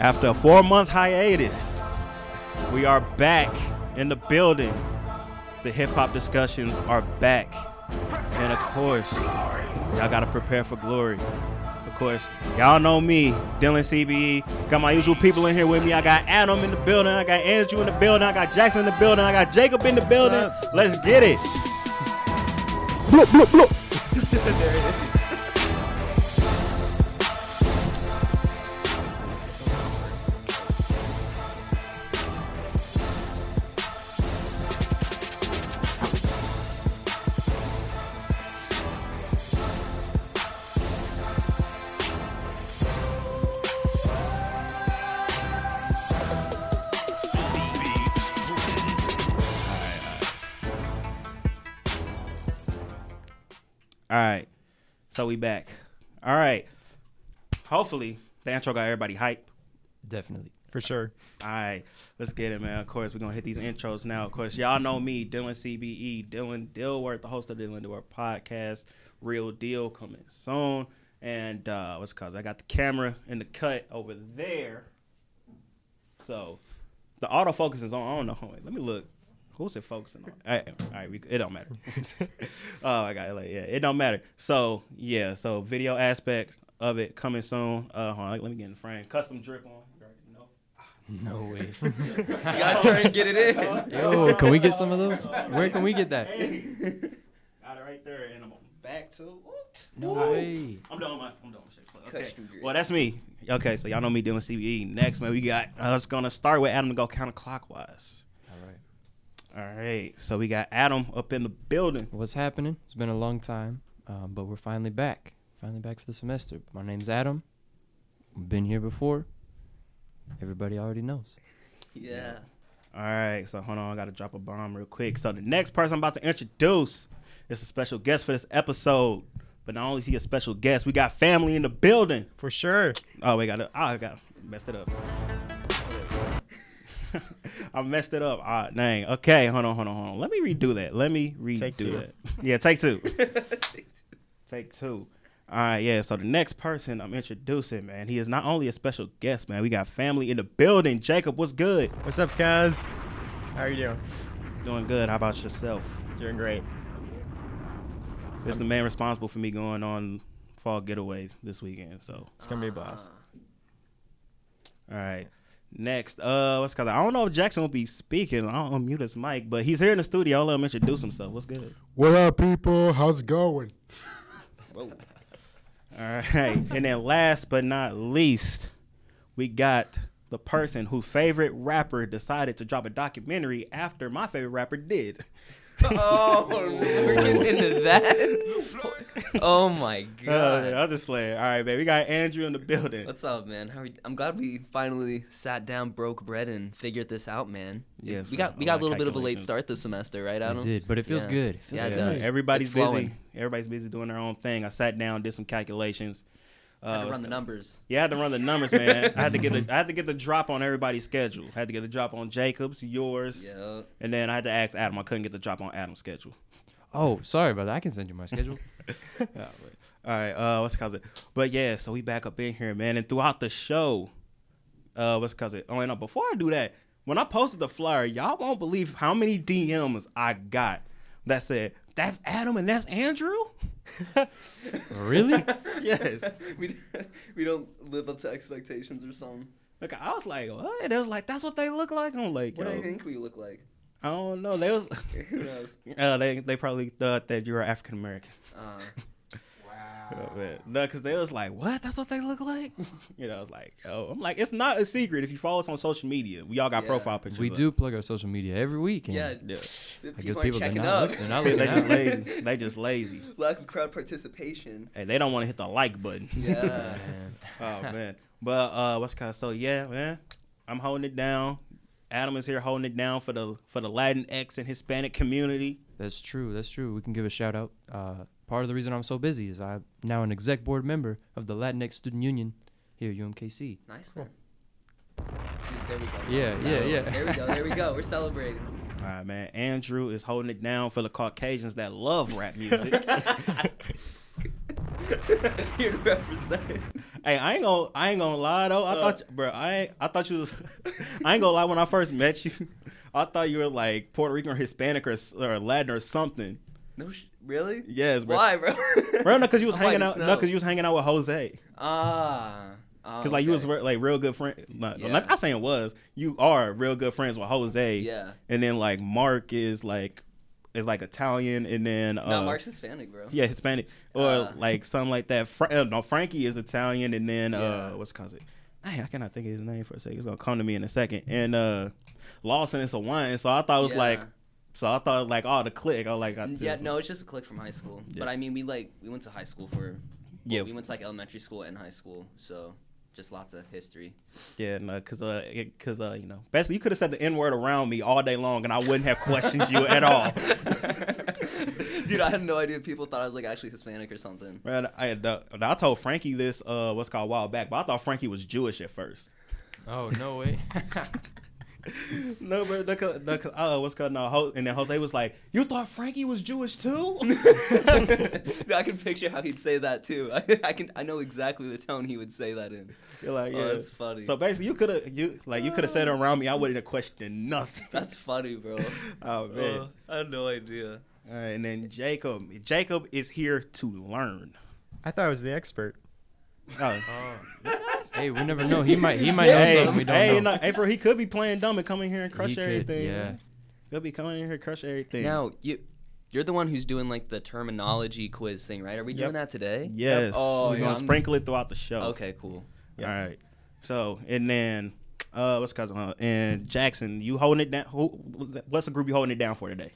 After a 4-month hiatus, we are back in the building. The hip-hop discussions are back. And of course, y'all gotta prepare for glory. Of course, y'all know me, Dylan CBE. Got my usual people in here with me. I got Adam in the building. I got Andrew in the building. I got Jackson in the building. I got Jacob in the building. Let's get it. Bloop, bloop, bloop. There it is. So we back. All right. Hopefully, the intro got everybody hyped. Definitely. For sure. All right. Let's get it, man. Of course, we're going to hit these intros now. Of course, y'all know me, Dylan CBE, Dylan Dilworth, the host of the Dylan Dilworth podcast, Real Deal, coming soon. And what's it called? I got the camera in the cut over there. So the autofocus is on. I don't know. Let me look. Who's it focusing on? All right, it don't matter. Oh, I got it. Like, yeah, it don't matter. So, yeah, so video aspect of it coming soon. Hold on, let me get in the frame. Custom drip on. No way. You got to turn and get it in. Yo, can we get some of those? Where can we get that? Hey. Got it right there, and I'm back to. Oops. No way. I'm doing my shit. Okay. Well, that's me. Okay, so y'all know me, Dylan CBE. Next, man, we got. It's going to start with Adam to go counterclockwise. All right, so we got Adam up in the building. What's happening? It's been a long time, but we're finally back. Finally back for the semester. My name's Adam. I've been here before. Everybody already knows. Yeah. All right, so hold on. I got to drop a bomb real quick. So the next person I'm about to introduce is a special guest for this episode. But not only is he a special guest, we got family in the building. For sure. Oh, we got it. Oh, I got messed it up. I messed it up. Ah, dang. Okay, hold on. Let me redo that. Take two. That. Yeah, take two. Take two. All right, yeah. So the next person I'm introducing, man, he is not only a special guest, man. We got family in the building. Jacob, what's good? What's up, cuz? How are you doing? Doing good. How about yourself? Doing great. This is the man responsible for me going on fall getaway this weekend, so. It's going to be a boss. All right. Next, what's called? I don't know if Jackson will be speaking. I don't unmute his mic, but he's here in the studio. I'll let him introduce himself. What's good? What up, people? How's it going? All right. And then last but not least, we got the person whose favorite rapper decided to drop a documentary after my favorite rapper did. Oh, we're getting into that? Oh, my God. I'll just play it. All right, man. We got Andrew in the building. What's up, man? How are you? I'm glad we finally sat down, broke bread, and figured this out, man. Yes. We got a little bit of a late start this semester, right, Adam? We did, but it feels good. It does. Everybody's busy. Flowing. Everybody's busy doing their own thing. I sat down, did some calculations. Had to run the numbers. Yeah, I had to run the numbers, man. I had to get the drop on everybody's schedule. I had to get the drop on Jacob's, yours, yep. And then I had to ask Adam. I couldn't get the drop on Adam's schedule. Oh, sorry, brother. I can send you my schedule. All right, what's cause it? But yeah, so we back up in here, man. And throughout the show, what's cause it? Oh, and before I do that, when I posted the flyer, y'all won't believe how many DMs I got that said, "That's Adam and that's Andrew." Really? Yes. We don't live up to expectations or something. Look, I was like, what? They was like, that's what they look like? I'm like, yo. What do you think we look like? I don't know. They was who knows? They probably thought that you were African American. Wow. No, because they was like, what? That's what they look like? You know, I was like, yo. I'm like, it's not a secret if you follow us on social media. We all got profile pictures. We do plug our social media every week. Yeah. I guess people are not looking. They just lazy. Lack of crowd participation. Hey, they don't want to hit the like button. Yeah. Oh, man. But what's kind of so, yeah, man, I'm holding it down. Adam is here holding it down for the Latinx and Hispanic community. That's true. We can give a shout out. Part of the reason I'm so busy is I'm now an exec board member of the Latinx Student Union here at UMKC. Nice one. There we go. Yeah. There we go. We're celebrating. All right, man. Andrew is holding it down for the Caucasians that love rap music. Here to represent. Hey, I ain't gonna lie though. I ain't gonna lie. When I first met you, I thought you were like Puerto Rican or Hispanic or Latin or something. No shit. Really? Yes, bro. Why, bro? Bro, no, cause you was hanging out. No, cause you was hanging out with Jose. Cause like you was like real good friend. Like, I saying was you are real good friends with Jose. Yeah. And then like Mark is like Italian, and then no, Mark's Hispanic, bro. Yeah, Hispanic or like something like that. Frankie is Italian, and then what's called it? I cannot think of his name for a second. It's gonna come to me in a second. And Lawson is Hawaiian, so I thought it was like. So I thought, like, the clique. It's just a clique from high school. Yeah. But, I mean, we went to high school we went to, like, elementary school and high school. So, just lots of history. Yeah, no, because you know, basically, you could have said the N-word around me all day long, and I wouldn't have questioned you at all. Dude, I had no idea. People thought I was, like, actually Hispanic or something. Man, I told Frankie this, a while back, but I thought Frankie was Jewish at first. Oh, no way. No, bro. And then Jose was like, "You thought Frankie was Jewish too?" Dude, I can picture how he'd say that too. I know exactly the tone he would say that in. You're like, yeah, that's funny. So basically, you could have said it around me. I wouldn't have questioned nothing. That's funny, bro. Oh man, I had no idea. All right, and then Jacob is here to learn. I thought I was the expert. Hey, we never know. He might know something we don't know. Hey, he could be playing dumb and come in here and crush everything. Yeah. He'll be coming in here and crush everything. Now, you're the one who's doing, like, the terminology quiz thing, right? Are we doing that today? Yes. Yep. Oh, we're going to sprinkle it throughout the show. Okay, cool. Yep. All right. So, and then, and Jackson, you holding it down? What's the group you holding it down for today?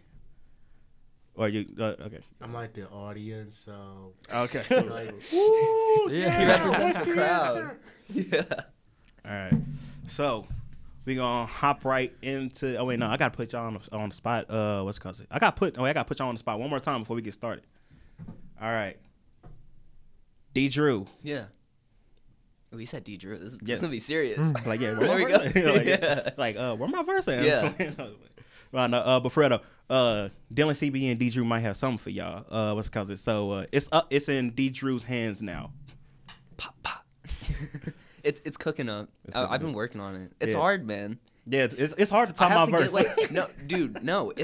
Or you okay? I'm like the audience, so okay. Ooh, yeah. He represents the crowd. Yeah. All right. So we gonna hop right into. Oh wait, no, I gotta put y'all on the spot. I gotta put y'all on the spot one more time before we get started. All right. D. Drew. Yeah. We said D. Drew. This is gonna be serious. Like yeah, where my verse? Where my verse at? Yeah. Befretto, Dylan CBE and D. Drew might have something for y'all. So it's in D. Drew's hands now. Pop. It's cooking up. I've been working on it. It's hard, man. Yeah, it's hard to talk about verse. It's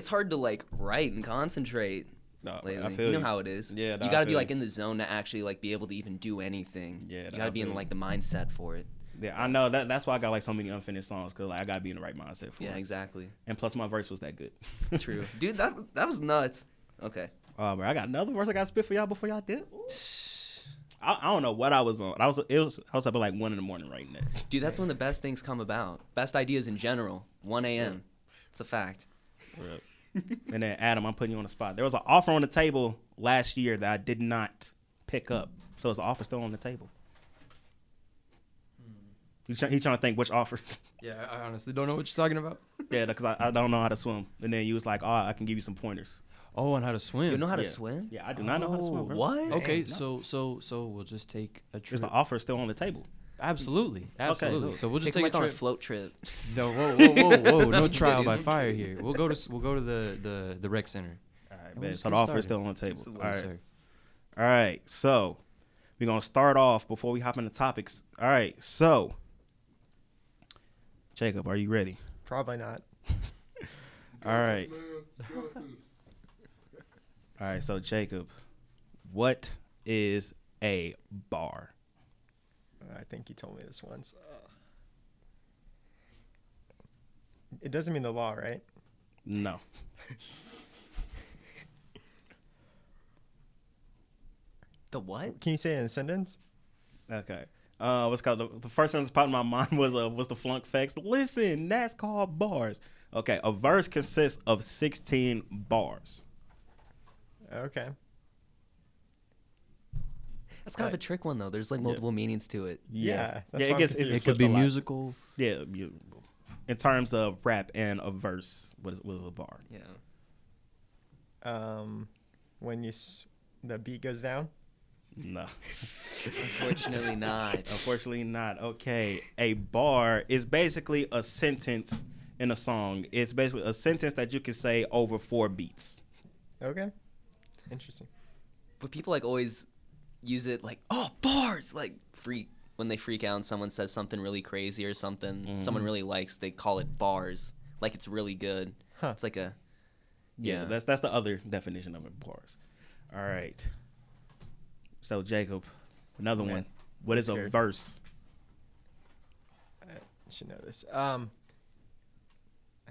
hard to like write and concentrate. No, I feel you know how it is. Yeah, you gotta be like in the zone to actually like be able to even do anything. Yeah, you gotta be in like the mindset for it. Yeah, I know that's why I got like so many unfinished songs because like I gotta be in the right mindset for it. Yeah, exactly. And plus, my verse was that good. True, dude. That was nuts. Okay. Bro, I got another verse I got to spit for y'all before y'all did. I don't know what I was on. I was up at like 1 a.m. writing that. Dude, that's when the best things come about. Best ideas in general. 1 a.m. It's a fact. And then Adam, I'm putting you on the spot. There was an offer on the table last year that I did not pick up. So is the offer still on the table? He's trying to think which offer. Yeah, I honestly don't know what you're talking about. Yeah, because I don't know how to swim. And then you was like, I can give you some pointers. Oh, and how to swim. You know how to swim? Yeah, I do not know how to swim. Bro. What? Okay, so we'll just take a trip. Is the offer still on the table? Absolutely. Okay, so we'll just take a trip. Float trip. No, whoa! No trial by fire here. We'll go to the rec center. All right, man. So the offer is still on the table. All right. So we're gonna start off before we hop into topics. All right, so. Jacob, are you ready? Probably not. All right. All right, so Jacob, what is a bar? I think you told me this once. It doesn't mean the law, right? No. The what? Can you say it in a sentence? Okay. The first sentence that popped in my mind was the flunk facts. Listen, that's called bars. Okay, a verse consists of 16 bars. Okay. That's kind of a trick one though. There's like multiple meanings to it. Yeah. That's it could be musical. Yeah, musical. In terms of rap and a verse, what is a bar? Yeah. When the beat goes down. No. Unfortunately not. Okay. A bar is basically a sentence in a song. It's basically a sentence that you can say over 4 beats. Okay. Interesting. But people like always use it like, oh, bars! Like, free. when they freak out and someone says something really crazy or something someone really likes, they call it bars. Like it's really good. It's like a that's the other definition of it, bars. All right. So Jacob, another one. What is a verse? I should know this. I don't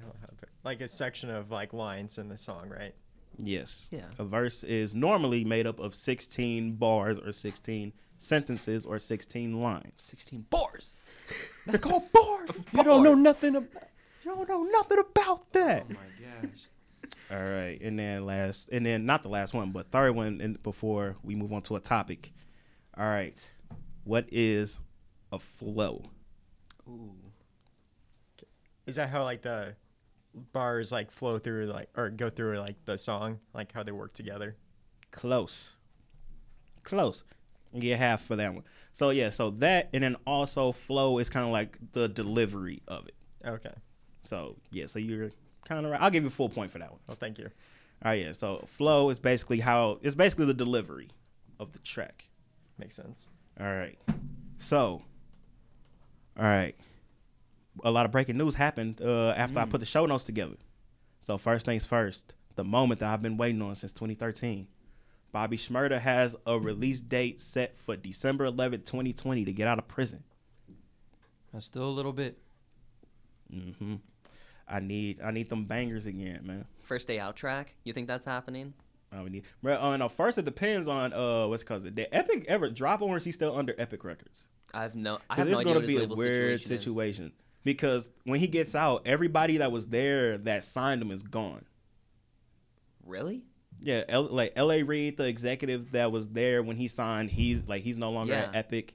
know how to put it. Like a section of like lines in the song, right? Yes. Yeah. A verse is normally made up of 16 bars or 16 sentences or 16 lines. 16 bars. That's called bars. You don't know nothing about that. Oh my gosh. All right, and then not the last one, but third one, and before we move on to a topic. All right, what is a flow? Ooh, is that how like the bars like flow through like or go through like the song, like how they work together? Close. You get half for that one. So yeah, so that and then also flow is kind of like the delivery of it. Okay. So yeah, so you're. Kind of right. I'll give you a full point for that one. Oh, thank you. All right, yeah. So flow is basically the delivery of the track. Makes sense. All right. So, all right. A lot of breaking news happened after I put the show notes together. So first things first, the moment that I've been waiting on since 2013. Bobby Shmurda has a release date set for December 11, 2020 to get out of prison. That's still a little bit. Mm-hmm. I need them bangers again, man. First day out track? You think that's happening? First it depends on what's cause it. Did Epic ever drop or is he still under Epic Records? I have no idea what his label situation is. It's going to be a weird situation because when he gets out, everybody that was there that signed him is gone. Really? Yeah, L.A. Reid, the executive that was there when he signed, he's no longer at Epic.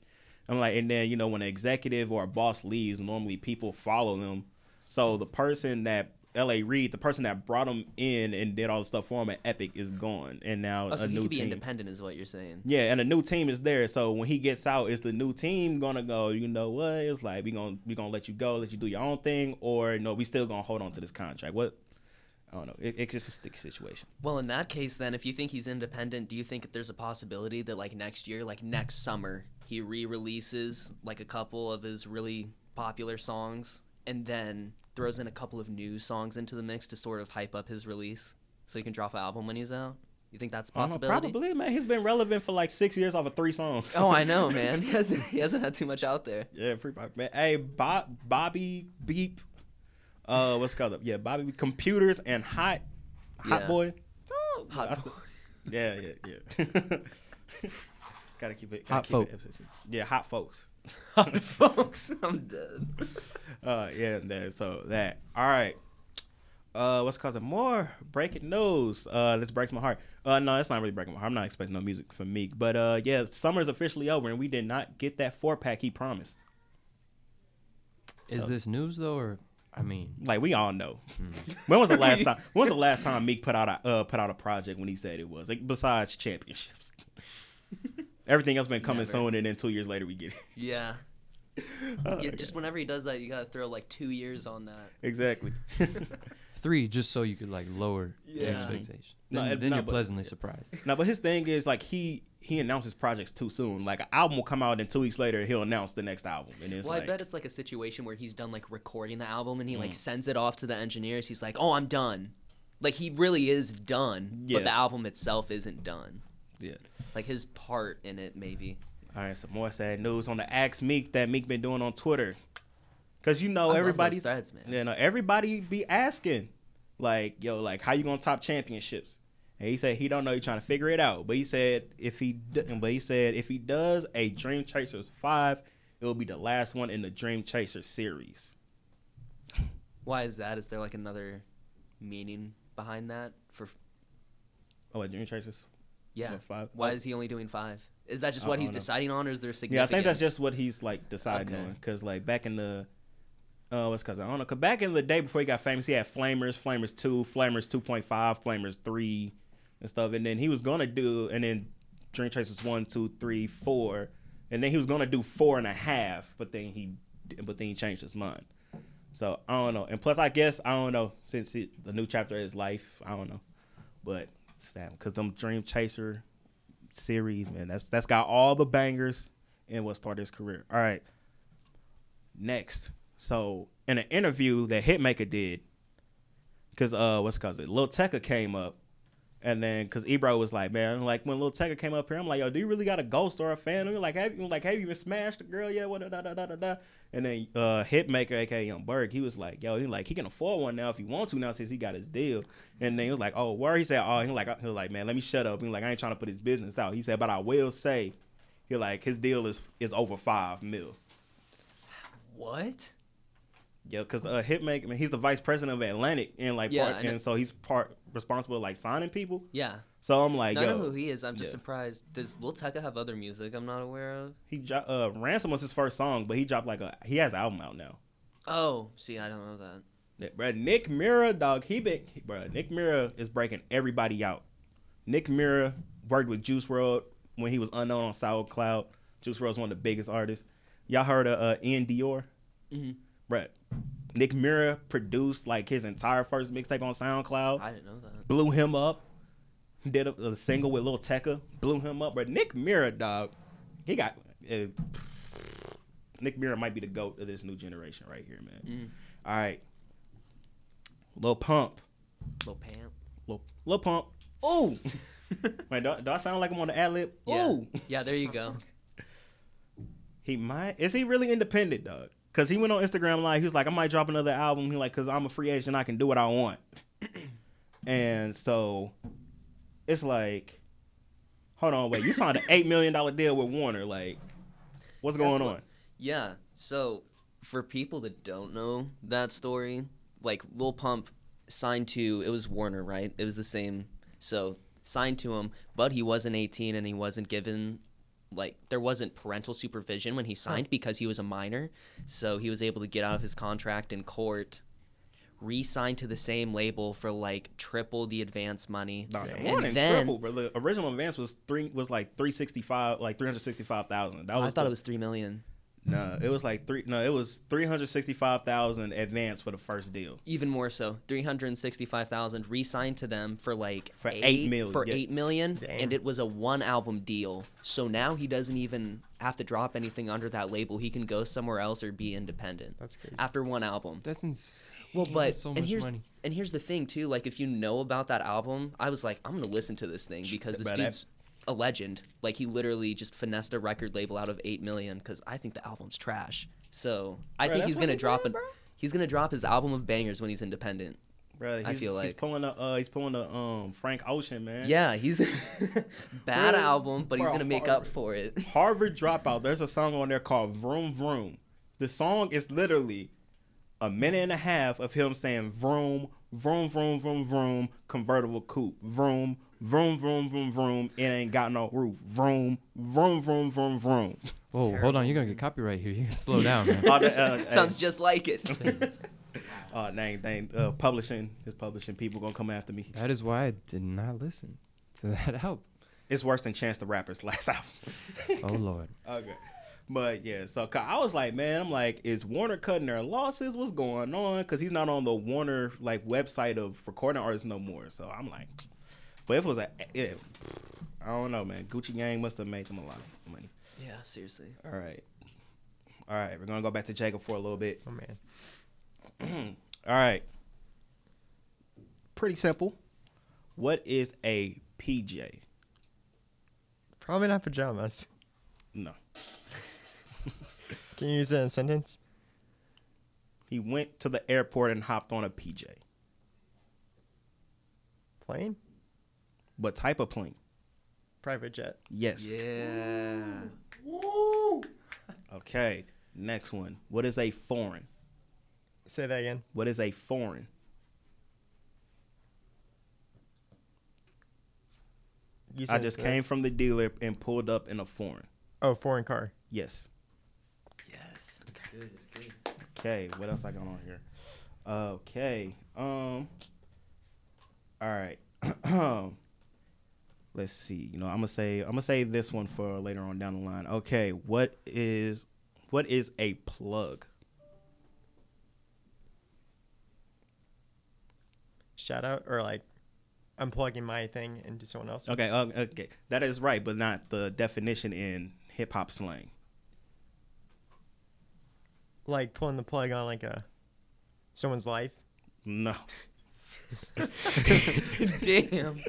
And then you know when an executive or a boss leaves, normally people follow them. So the person that L.A. Reid, the person that brought him in and did all the stuff for him at Epic is gone, and now so a new team. He could be independent, is what you're saying. Yeah, and a new team is there. So when he gets out, is the new team gonna go? You know what? It's like we gonna let you go, let you do your own thing, or no, we still gonna hold on to this contract? What? I don't know. It's just a sticky situation. Well, in that case, then, if you think he's independent, do you think there's a possibility that like next year, like next summer, he re-releases like a couple of his really popular songs, and then throws in a couple of new songs into the mix to sort of hype up his release so he can drop an album when he's out? You think that's a possibility? Probably, man. He's been relevant for like 6 years off of 3 songs. Oh, I know, man. He hasn't had too much out there. Yeah, pretty much, man. Hey, Bobby Beep. What's it called? Yeah, Bobby Computers and Hot Boy. Oh, Hot Boy. Yeah. Gotta keep it. Hot folks. Yeah, Hot Folks. Hot Folks. I'm dead. All right. What's causing more breaking news? This breaks my heart. No, it's not really breaking my heart. I'm not expecting no music from Meek, but yeah, summer's officially over, and we did not get that 4-pack he promised. Is this news though, or I mean, like we all know. When was the last time Meek put out a project when he said it was? Like besides championships, everything else been coming soon, and then 2 years later we get it. Yeah. Just whenever he does that, you gotta throw like 2 years on that. Exactly. 3, just so you could like lower your expectations. Then you're pleasantly surprised. No, but his thing is like he announces projects too soon. Like an album will come out, and 2 weeks later he'll announce the next album. And it's I bet it's like a situation where he's done like recording the album, and he like sends it off to the engineers. He's like, "Oh, I'm done." Like he really is done, but the album itself isn't done. Yeah. Like his part in it, maybe. All right, some more sad news on the Ask Meek that Meek been doing on Twitter, cause you know everybody's threads, man. You know everybody be asking, like, yo, like how you gonna top championships? And he said he don't know. He's trying to figure it out. But he said if he does a Dream Chasers 5, it will be the last one in the Dream Chasers series. Why is that? Is there like another meaning behind that for? Oh, a Dream Chasers. Yeah. What, 5? Why is he only doing 5? Is that just what he's deciding on, or is there significance? Yeah, I think that's just what he's like deciding on. Cause like back in the, back in the day before he got famous, he had Flamers, Flamers 2, Flamers 2.5, Flamers 3, and stuff. And then he was gonna do, and then Dream Chasers 1, 2, 3, 4, and then he was gonna do 4.5, but then he changed his mind. So I don't know. And plus, I guess I don't know since the new chapter of his life. I don't know, but it's that because them Dream Chaser series, man, that's got all the bangers and what started his career. All right. Next. So in an interview that Hitmaker did, because Lil Tecca came up, and then because Ebro was like, man, like when Lil Tecca came up here, I'm like, yo, do you really got a ghost or a fan? I'm like, have you even smashed the girl yet? And then Hitmaker, aka Young Berg, he was like, yo, he can afford one now if he wants to now since he got his deal. And then he was like, oh, where? He said, oh, he was like, man, let me shut up. He was like, I ain't trying to put his business out. He said, but I will say, he like his deal is over $5 million. What? Yeah, because Hitmaker, he's the vice president of Atlantic, and like, yeah, and so he's part responsible like signing people. Yeah. So I'm like, I know who he is. I'm just surprised. Does Lil Tecca have other music I'm not aware of? Ransom was his first song, but he dropped he has an album out now. Oh, see, I don't know that. Yeah, bro, Nick Mira, dog, Nick Mira is breaking everybody out. Nick Mira worked with Juice WRLD when he was unknown on SoundCloud. Juice WRLD's one of the biggest artists. Y'all heard of Ian Dior? Mm-hmm. Brett, Nick Mira produced his entire first mixtape on SoundCloud. I didn't know that. Blew him up. Did a single with Lil Tecca. Blew him up. But Nick Mira, dog, he got. Nick Mira might be the GOAT of this new generation right here, man. Mm. All right, Lil Pump. Lil Pump. Ooh. Wait, do I sound like I'm on the ad lib? Yeah. Ooh. Yeah, there you go. He might. Is he really independent, dog? Cause he went on Instagram Live. He was like, I might drop another album. He like, cause I'm a free agent, I can do what I want. And so, it's like, hold on, wait, you signed an $8 million deal with Warner. Like, what's going on? Yeah. So, for people that don't know that story, Lil Pump signed to Warner, right? It was the same. So signed to him, but he wasn't 18 and he wasn't given. There wasn't parental supervision when he signed because he was a minor, so he was able to get out of his contract in court, re-signed to the same label for triple the advance money. Nah, triple, bro. The original advance was $365,000. I thought it was $3 million. No, it was it was $365,000 advance for the first deal. Even more so, $365,000 re-signed to them for $8 million, Damn. And it was a one album deal. So now he doesn't even have to drop anything under that label. He can go somewhere else or be independent. That's crazy. After one album. That's insane. Well, but so much money. And here's the thing too. If you know about that album, I was like, I'm gonna listen to this thing because this dude's a legend. He literally just finessed a record label out of $8 million because I think the album's trash. So I think he's gonna drop his album of bangers when he's independent. Bro, I feel like he's pulling a Frank Ocean, man. Yeah, he's bad album, but he's gonna make up for it. Harvard Dropout. There's a song on there called Vroom Vroom. The song is literally a minute and a half of him saying vroom vroom vroom vroom vroom convertible coupe vroom. Vroom, vroom, vroom, vroom. It ain't got no roof. Vroom, vroom, vroom, vroom, vroom. Whoa, hold on. You're going to get copyright here. You got to slow down, man. Sounds just like it. His publishing people going to come after me. That is why I did not listen to that album. It's worse than Chance the Rapper's last album. Oh, Lord. Okay. But, yeah, so I was like, man, I'm like, is Warner cutting their losses? What's going on? Because he's not on the Warner, website of recording artists no more. So I'm like... But if it was I don't know, man. Gucci Gang must have made them a lot of money. Yeah, seriously. All right. We're gonna go back to Jacob for a little bit. Oh man. All right. Pretty simple. What is a PJ? Probably not pajamas. No. Can you use that in a sentence? He went to the airport and hopped on a PJ. Plane? What type of plane? Private jet. Yes. Yeah. Woo. Okay. Next one. What is a foreign? Say that again. What is a foreign? I just came from the dealer and pulled up in a foreign. Oh, foreign car. Yes. Yes. That's good. That's good. Okay. What else I got on here? Okay. All right. Let's see. I'm gonna say this one for later on down the line. Okay, what is a plug? Shout out or I'm plugging my thing into someone else. Okay, that is right, but not the definition in hip hop slang. like pulling the plug on like a someone's life? No. Damn. Wow,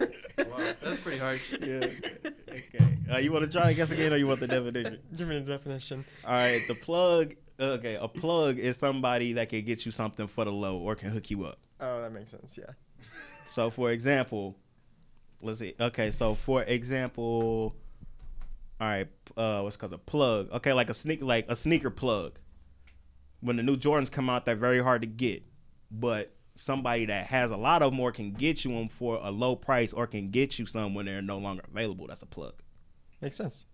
that's pretty harsh. Yeah. Okay. You want to try and guess again, or you want the definition? Give me the definition. All right. The plug. Okay. A plug is somebody that can get you something for the low or can hook you up. Oh, that makes sense. Yeah. So, for example, let's see. Okay. So, for example, all right. What's called a plug? Okay, like a sneaker plug. When the new Jordans come out, they're very hard to get, but somebody that has a lot of more can get you them for a low price or can get you some when they're no longer available. That's a plug. Makes sense.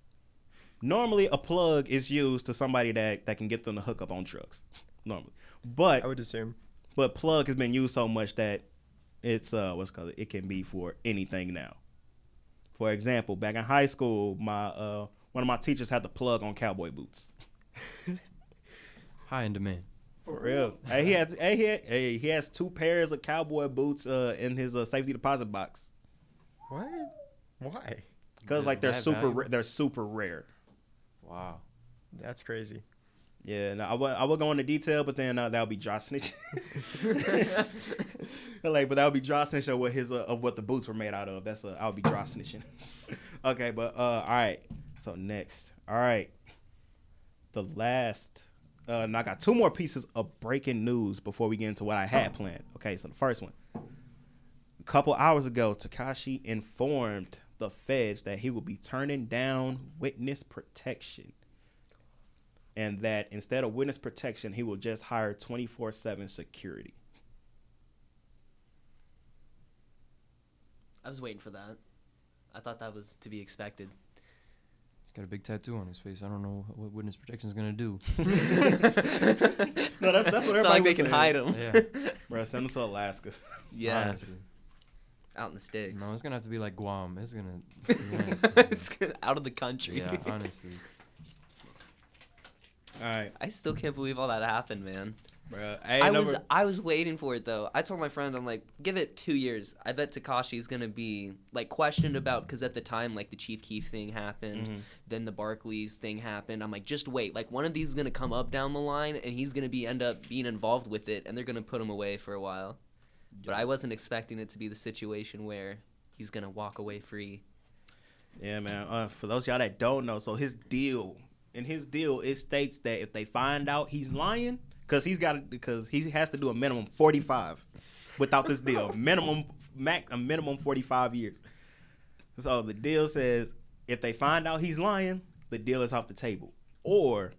Normally, a plug is used to somebody that can get them to hook up on drugs. Normally. But I would assume. But plug has been used so much that it's, it can be for anything now. For example, back in high school, my one of my teachers had the plug on cowboy boots. High in demand. For real. Hey, he has 2 pairs of cowboy boots in his safety deposit box. What? Why? Because like they're super rare. Wow, that's crazy. Yeah, no, I would go into detail, but then that would be dry snitching. But that would be dry snitching with his of what the boots were made out of. That's I would be dry snitching. Okay, but all right. So next, all right, the last. Now I got 2 more pieces of breaking news before we get into what I had planned. Okay, so the first one. A couple hours ago, Tekashi informed the feds that he will be turning down witness protection. And that instead of witness protection, he will just hire 24/7 security. I was waiting for that. I thought that was to be expected. Got a big tattoo on his face. I don't know what witness protection is gonna do. No, that's what everybody. It's not like they can hide him. Yeah, bro, send him to Alaska. Yeah, honestly. Out in the sticks. No, it's gonna have to be like Guam. It's gonna. It's gonna out of the country. Yeah, honestly. All right. I still can't believe all that happened, man. Bro, I was waiting for it though. I told my friend, I'm like, give it 2 years. I bet Tekashi's gonna be like questioned about, because at the time like the Chief Keef thing happened, then the Barclays thing happened. I'm like, just wait, like one of these is gonna come up down the line, and he's gonna end up being involved with it, and they're gonna put him away for a while. Yeah. But I wasn't expecting it to be the situation where he's gonna walk away free. Yeah, man. For those of y'all that don't know, so in his deal, it states that if they find out he's lying. Because he has to do a minimum 45 without this deal. A minimum 45 years. So the deal says if they find out he's lying, the deal is off the table. Or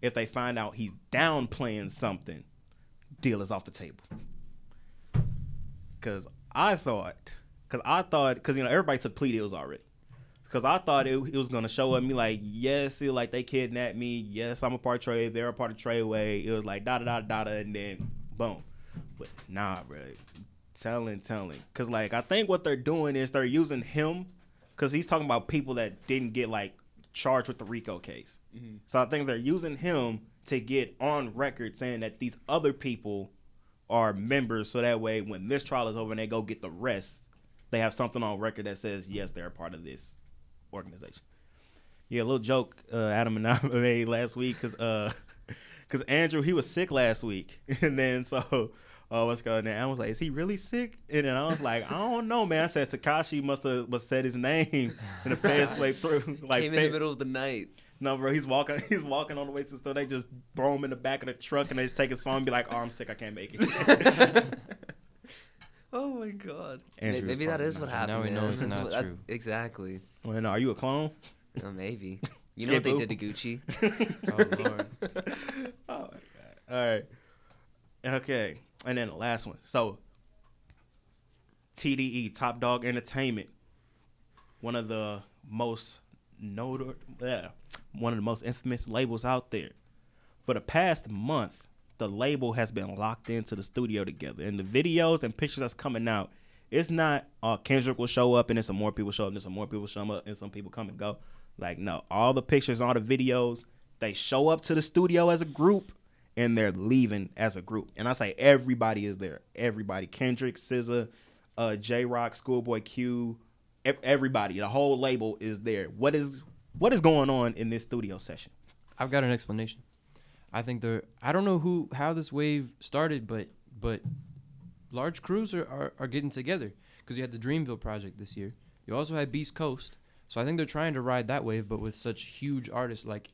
if they find out he's downplaying something, deal is off the table. Because you know everybody took plea deals already. Because I thought it was going to show at me like, yes, it, like they kidnapped me. Yes, I'm a part of Trey. They're a part of Treyway. It was like, da-da-da-da-da, and then boom. But nah, bro. Telling. Because, like, I think what they're doing is they're using him because he's talking about people that didn't get, like, charged with the RICO case. Mm-hmm. So I think they're using him to get on record saying that these other people are members so that way when this trial is over and they go get the rest, they have something on record that says, yes, they're a part of this organization. Yeah, a little joke Adam and I made last week because Andrew, he was sick last week, and then so what's going on? I was like, is he really sick? And then I was like, I don't know, man. I said Tekashi must said his name in the fast way through. Like came in the middle of the night. No, bro, he's walking on the way to the store. They just throw him in the back of the truck and they just take his phone and be like, oh, I'm sick, I can't make it. Oh my God! Andrew's maybe that is what happened. Now we know it's not true. Exactly. Well, no, are you a clone? No, maybe. You know what they did to Gucci? Oh Lord! Oh my God! All right. Okay, and then the last one. So, TDE, Top Dog Entertainment, one of the most infamous labels out there. For the past month, the label has been locked into the studio together. And the videos and pictures that's coming out, it's not Kendrick will show up and then some more people show up and then some more people show up and some people come and go. Like, no. All the pictures, all the videos, they show up to the studio as a group and they're leaving as a group. And I say everybody is there. Everybody. Kendrick, SZA, J-Rock, Schoolboy Q, everybody. The whole label is there. What is going on in this studio session? I've got an explanation. I think they're, I don't know who, how this wave started, but large crews are getting together, because you had the Dreamville project this year. You also had Beast Coast. So I think they're trying to ride that wave, but with such huge artists, like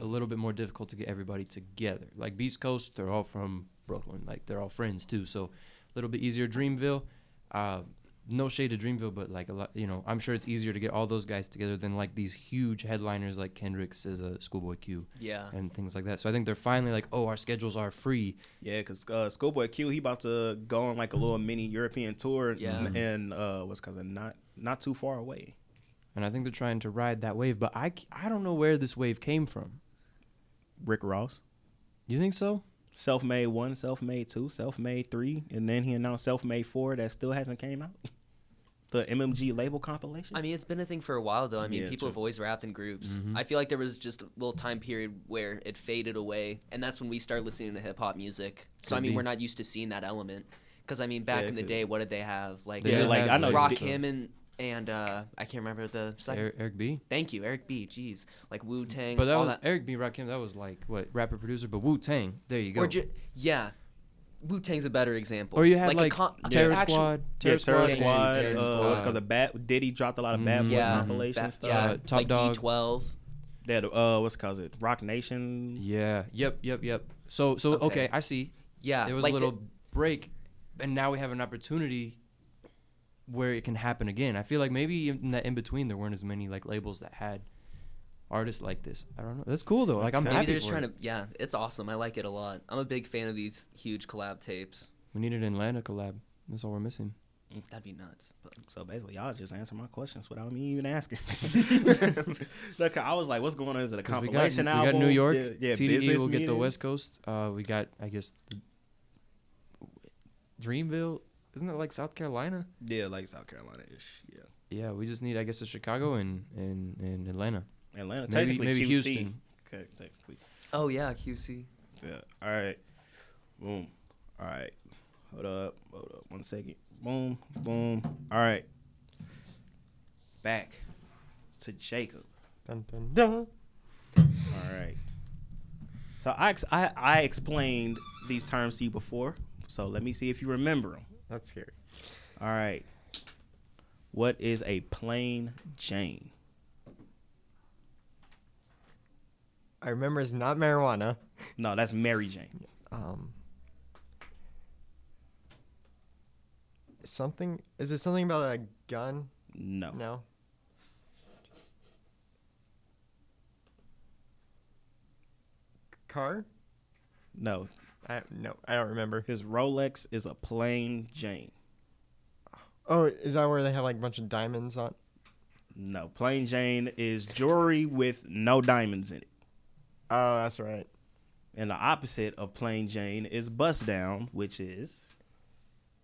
a little bit more difficult to get everybody together. Like Beast Coast, they're all from Brooklyn. Like they're all friends too. So a little bit easier. Dreamville, no shade to Dreamville, but like a lot, you know, I'm sure it's easier to get all those guys together than like these huge headliners like Kendrick, SZA, Schoolboy Q, and things like that. So I think they're finally like, oh, our schedules are free. Yeah, because Schoolboy Q, he about to go on like a little mini European tour, and what's called not too far away. And I think they're trying to ride that wave, but I don't know where this wave came from. Rick Ross. You think so? Self-Made 1, Self-Made 2, Self-Made 3, and then he announced Self-Made 4 that still hasn't came out. The MMG label compilation. I mean, it's been a thing for a while, though. I mean, people have always rapped in groups. Mm-hmm. I feel like there was just a little time period where it faded away, and that's when we started listening to hip-hop music. So, I mean, we're not used to seeing that element. Because, I mean, back in the day, what did they have? Like, I know Rock Him and I can't remember the second. Eric B. Thank you, Eric B. Jeez, like Wu Tang. But that was that. Eric B. Rock Him. That was like what rapper producer. But Wu Tang. There you go. Or Wu Tang's a better example. Or you had Terror Squad. It's because Diddy dropped a lot of Bad Boy compilation stuff. Yeah, Top Dog. D12. They had Rock Nation. Yeah. Yep. So okay, I see. Yeah. There was like a little break, and now we have an opportunity where it can happen again. I feel like maybe in that in between there weren't as many like labels that had artists like this. I don't know. That's cool though. Like I'm happy they're just for trying it. It's awesome. I like it a lot. I'm a big fan of these huge collab tapes. We need an Atlanta collab. That's all we're missing. That'd be nuts. But. So basically, y'all just answer my questions without me even asking. Look, I was like, what's going on? Is it a compilation album? We got New York. Yeah, TDE will get the West Coast. We got, I guess, Dreamville. Isn't it like South Carolina? Yeah, like South Carolina-ish, yeah. Yeah, we just need, I guess, a Chicago and Atlanta. Atlanta, maybe QC. Houston. Okay, technically. Oh, yeah, QC. Yeah, all right. Boom. All right. Hold up. 1 second. Boom. All right. Back to Jacob. Dun, dun, dun. All right. So I explained these terms to you before, so let me see if you remember them. That's scary. All right. What is a plain Jane? I remember it's not marijuana. No, that's Mary Jane. Something? Is it something about a gun? No. Car? No. I don't remember. His Rolex is a plain Jane. Oh, is that where they have like a bunch of diamonds on? No, plain Jane is jewelry with no diamonds in it. Oh, that's right. And the opposite of plain Jane is bust down, which is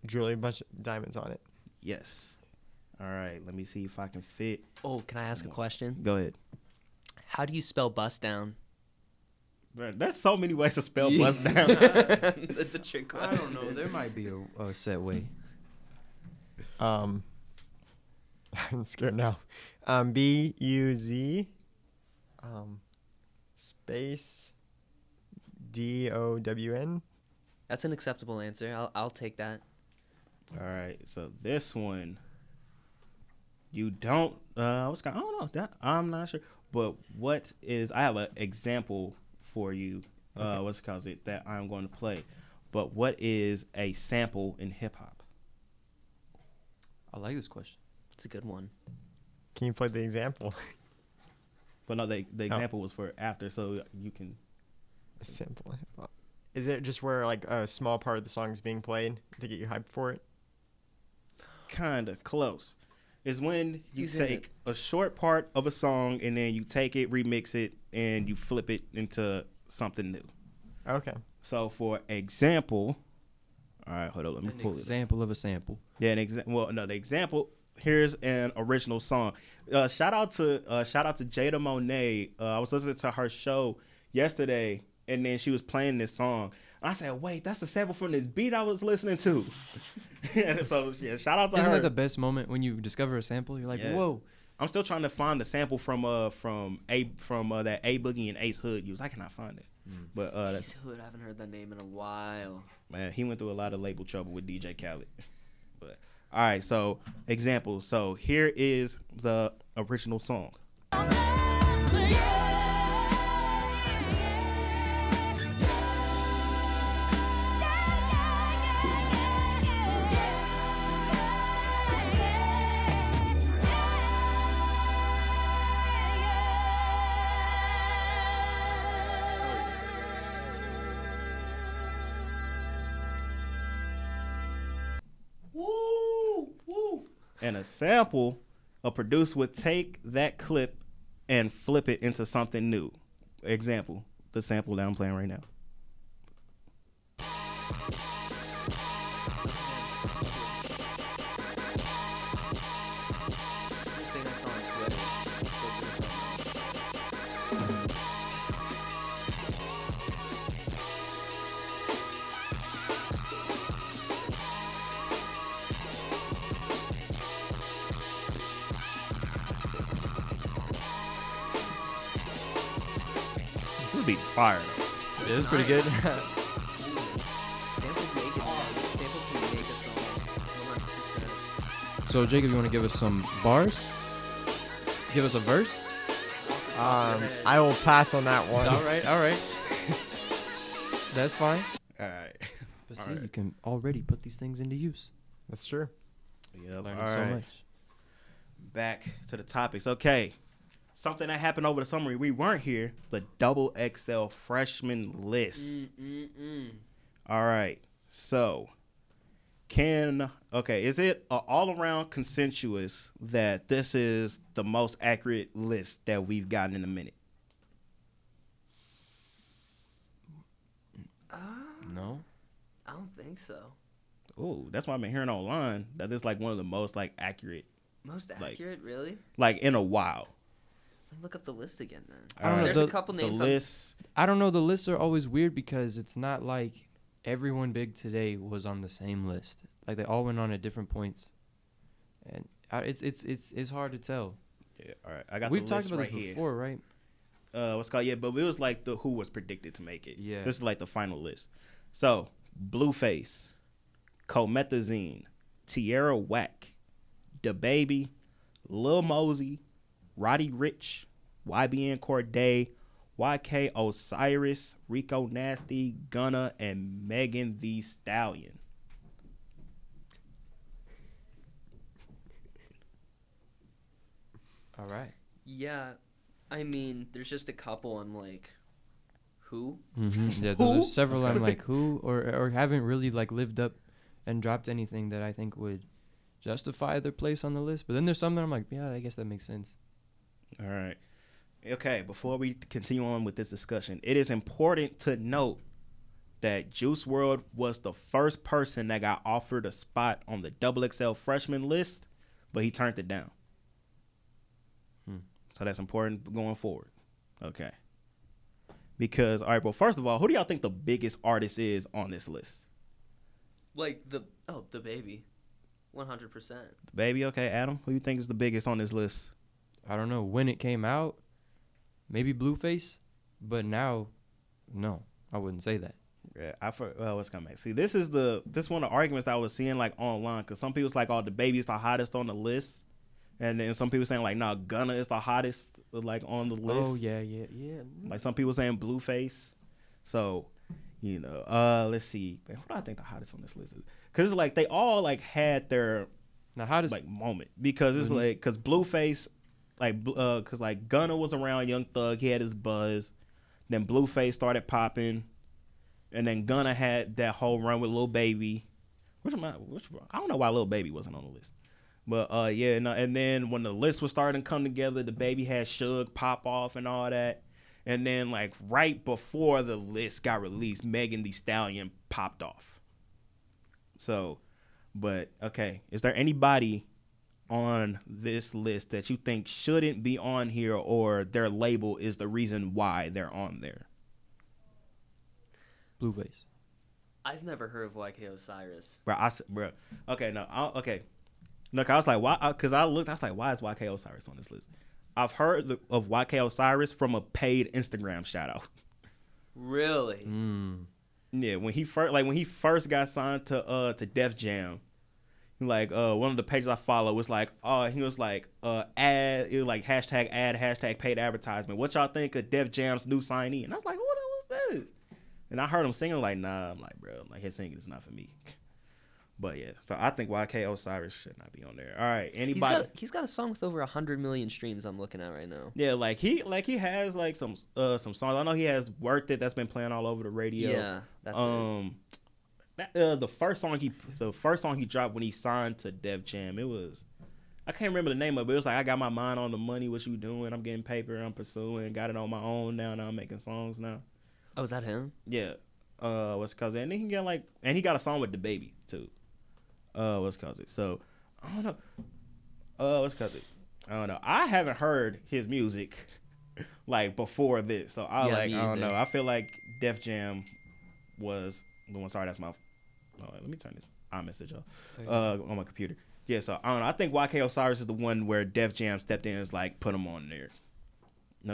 jewelry with a bunch of diamonds on it. Yes. All right, let me see if I can fit. Oh, can I ask a question? Go ahead. How do you spell bust down? There's so many ways to spell bust down. That's a trick question. I don't know. There might be a set way. I'm scared now. B-U-Z space D-O-W-N. That's an acceptable answer. I'll take that. All right. So this one, you don't. I don't know. I'm not sure. But what is? I have an example for you, okay. That I'm going to play. But what is a sample in hip-hop? I like this question. It's a good one. Can you play the example? But no, the example was for after, so you can... A sample in hip-hop. Is it just where like a small part of the song is being played to get you hyped for it? Kind of close. Is when you take a short part of a song and then you take it, remix it, and you flip it into something new. Okay. So, for example, all right, hold on, let me pull it. An example of a sample. Yeah, the example. Here's an original song. Shout out to Jada Monet. I was listening to her show yesterday, and then she was playing this song. I said, wait, that's a sample from this beat I was listening to. And so, shout out to her. Isn't that the best moment when you discover a sample? You're like, whoa, I'm still trying to find the sample from that A Boogie and Ace Hood use. I cannot find it. Mm. But Ace Hood, I haven't heard that name in a while. Man, he went through a lot of label trouble with DJ Khaled. But all right, so example. So here is the original song. And a sample, a producer would take that clip and flip it into something new. Example, the sample that I'm playing right now. Fire. It is pretty good. So Jacob, you want to give us some bars? Give us a verse? I will pass on that one. All right. That's fine. All right. But see, you can already put these things into use. That's true. Yeah, learning so much. Back to the topics. Okay. Something that happened over the summer, we weren't here, the XXL freshman list. All right. So, is it all-around consensus that this is the most accurate list that we've gotten in a minute? No. I don't think so. Oh, that's why I've been hearing online that this is like one of the most accurate. Most accurate, really? In a while. Look up the list again, then. I don't know, there's a couple names. I don't know. The lists are always weird because it's not like everyone big today was on the same list. Like they all went on at different points, and it's hard to tell. Yeah, all right. I got. We've talked about this before, right? What's called? Yeah, but it was like who was predicted to make it. Yeah. This is like the final list. So Blueface, Comethazine, Tierra Whack, DaBaby, Lil Mosey, Roddy Ricch, YBN Cordae, YK Osiris, Rico Nasty, Gunna, and Megan Thee Stallion. All right. Yeah, I mean, there's just a couple I'm like, who? Mm-hmm. Yeah, there's several I'm like, who? Or haven't really lived up and dropped anything that I think would justify their place on the list. But then there's some that I'm like, yeah, I guess that makes sense. All right. Okay, before we continue on with this discussion, it is important to note that Juice WRLD was the first person that got offered a spot on the XXL freshman list, but he turned it down. So that's important going forward. Okay. Because, all right, well, first of all, who do y'all think the biggest artist is on this list? DaBaby. 100%. DaBaby, okay. Adam, who do you think is the biggest on this list? I don't know when it came out, maybe Blueface, but now, no, I wouldn't say that. Yeah, what's coming back? See, this one of the arguments that I was seeing online, because some people's like, oh, DaBaby's the hottest on the list, and then some people saying no, Gunna is the hottest on the list. Oh yeah. Like some people saying Blueface, so you know, let's see, what do I think the hottest on this list is? Because they all had their moment because it's because Blueface. Because Gunna was around Young Thug, he had his buzz. Then Blueface started popping, and then Gunna had that whole run with Lil Baby. I don't know why Lil Baby wasn't on the list, but and then when the list was starting to come together, DaBaby had Suge pop off and all that, and then right before the list got released, Megan Thee Stallion popped off. So, but okay, is there anybody on this list that you think shouldn't be on here, or their label is the reason why they're on there? Blueface. I've never heard of YK Osiris. Bro, okay, No, cause I was like, why? Because I looked, I was like, why is YK Osiris on this list? I've heard of YK Osiris from a paid Instagram shout out. Really? Mm. Yeah, when he first got signed to Def Jam, like one of the pages I follow was like, he was like ad, it was like hashtag ad, hashtag paid advertisement. What y'all think of Def Jam's new signee? And I was like, what the hell is this? And I heard him singing like, nah, I'm like, bro, I'm like, his singing is not for me. But yeah, so I think YK Osiris should not be on there. All right, anybody? He's got a song with over 100 million streams. I'm looking at right now. Yeah, like he has like some songs. I know he has Worth It that's been playing all over the radio. Yeah, that's it. That, the first song he dropped when he signed to Def Jam, it was, I can't remember the name of it. It was like, I got my mind on the money. What you doing? I'm getting paper. I'm pursuing. Got it on my own now. Now I'm making songs now. Oh, is that him? Yeah. What's cause? And then he got like, and he got a song with DaBaby too. What's cause it? So I don't know. What's cause it? I don't know. I haven't heard his music like before this, so I don't know. I feel like Def Jam was the one. Sorry, that's my. Oh, let me turn this iMessage off on my computer. Yeah, so I don't know. I think YK Osiris is the one where Def Jam stepped in and was like, put him on there.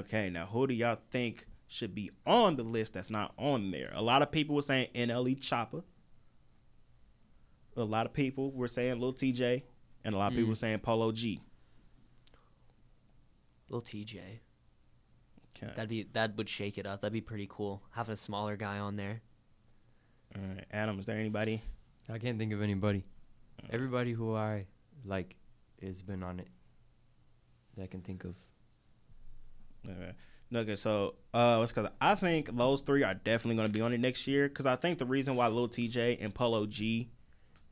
Okay, now who do y'all think should be on the list that's not on there? A lot of people were saying NLE Choppa. A lot of people were saying Lil TJay, and a lot of people were saying Polo G. Lil TJay. Okay. That would shake it up. That'd be pretty cool. Having a smaller guy on there. All right, Adam, is there anybody? I can't think of anybody. Everybody who I like has been on it that I can think of. All right. Okay, so it's because I think those three are definitely going to be on it next year, because I think the reason why Lil TJay and Polo G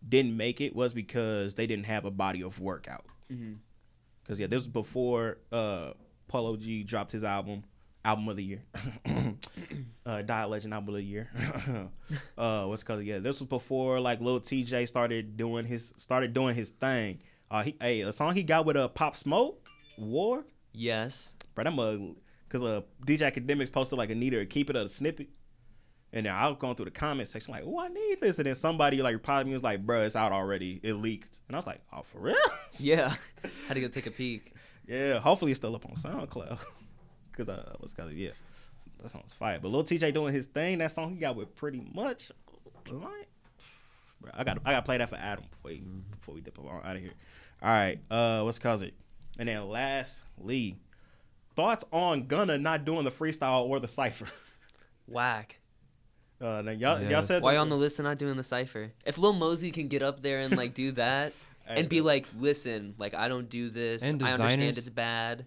didn't make it was because they didn't have a body of work out. Because, yeah, this was before Polo G dropped his album of the year. Die Legend album of the year. This was before like Lil TJay started doing his thing. A song he got with a Pop Smoke, War. Yes, but because DJ Academics posted like a need or a keep it or a snippet, and then I was going through the comment section like, oh, I need this, and then somebody like replied to me, was like, bro, it's out already, it leaked, and I was like, oh, for real? Yeah, had to go take a peek. Yeah, hopefully it's still up on SoundCloud. Yeah, that song's fire. But Lil TJay doing his thing. That song he got with Pretty Much. Right. Bro, I got to play that for Adam before we dip on out of here. All right. What's cause it? And then lastly, thoughts on Gunna not doing the freestyle or the cipher? Whack. Now y'all said why on the list and not doing the cipher? If Lil Mosey can get up there and like do that and be like, listen, like I don't do this. And I understand it's bad.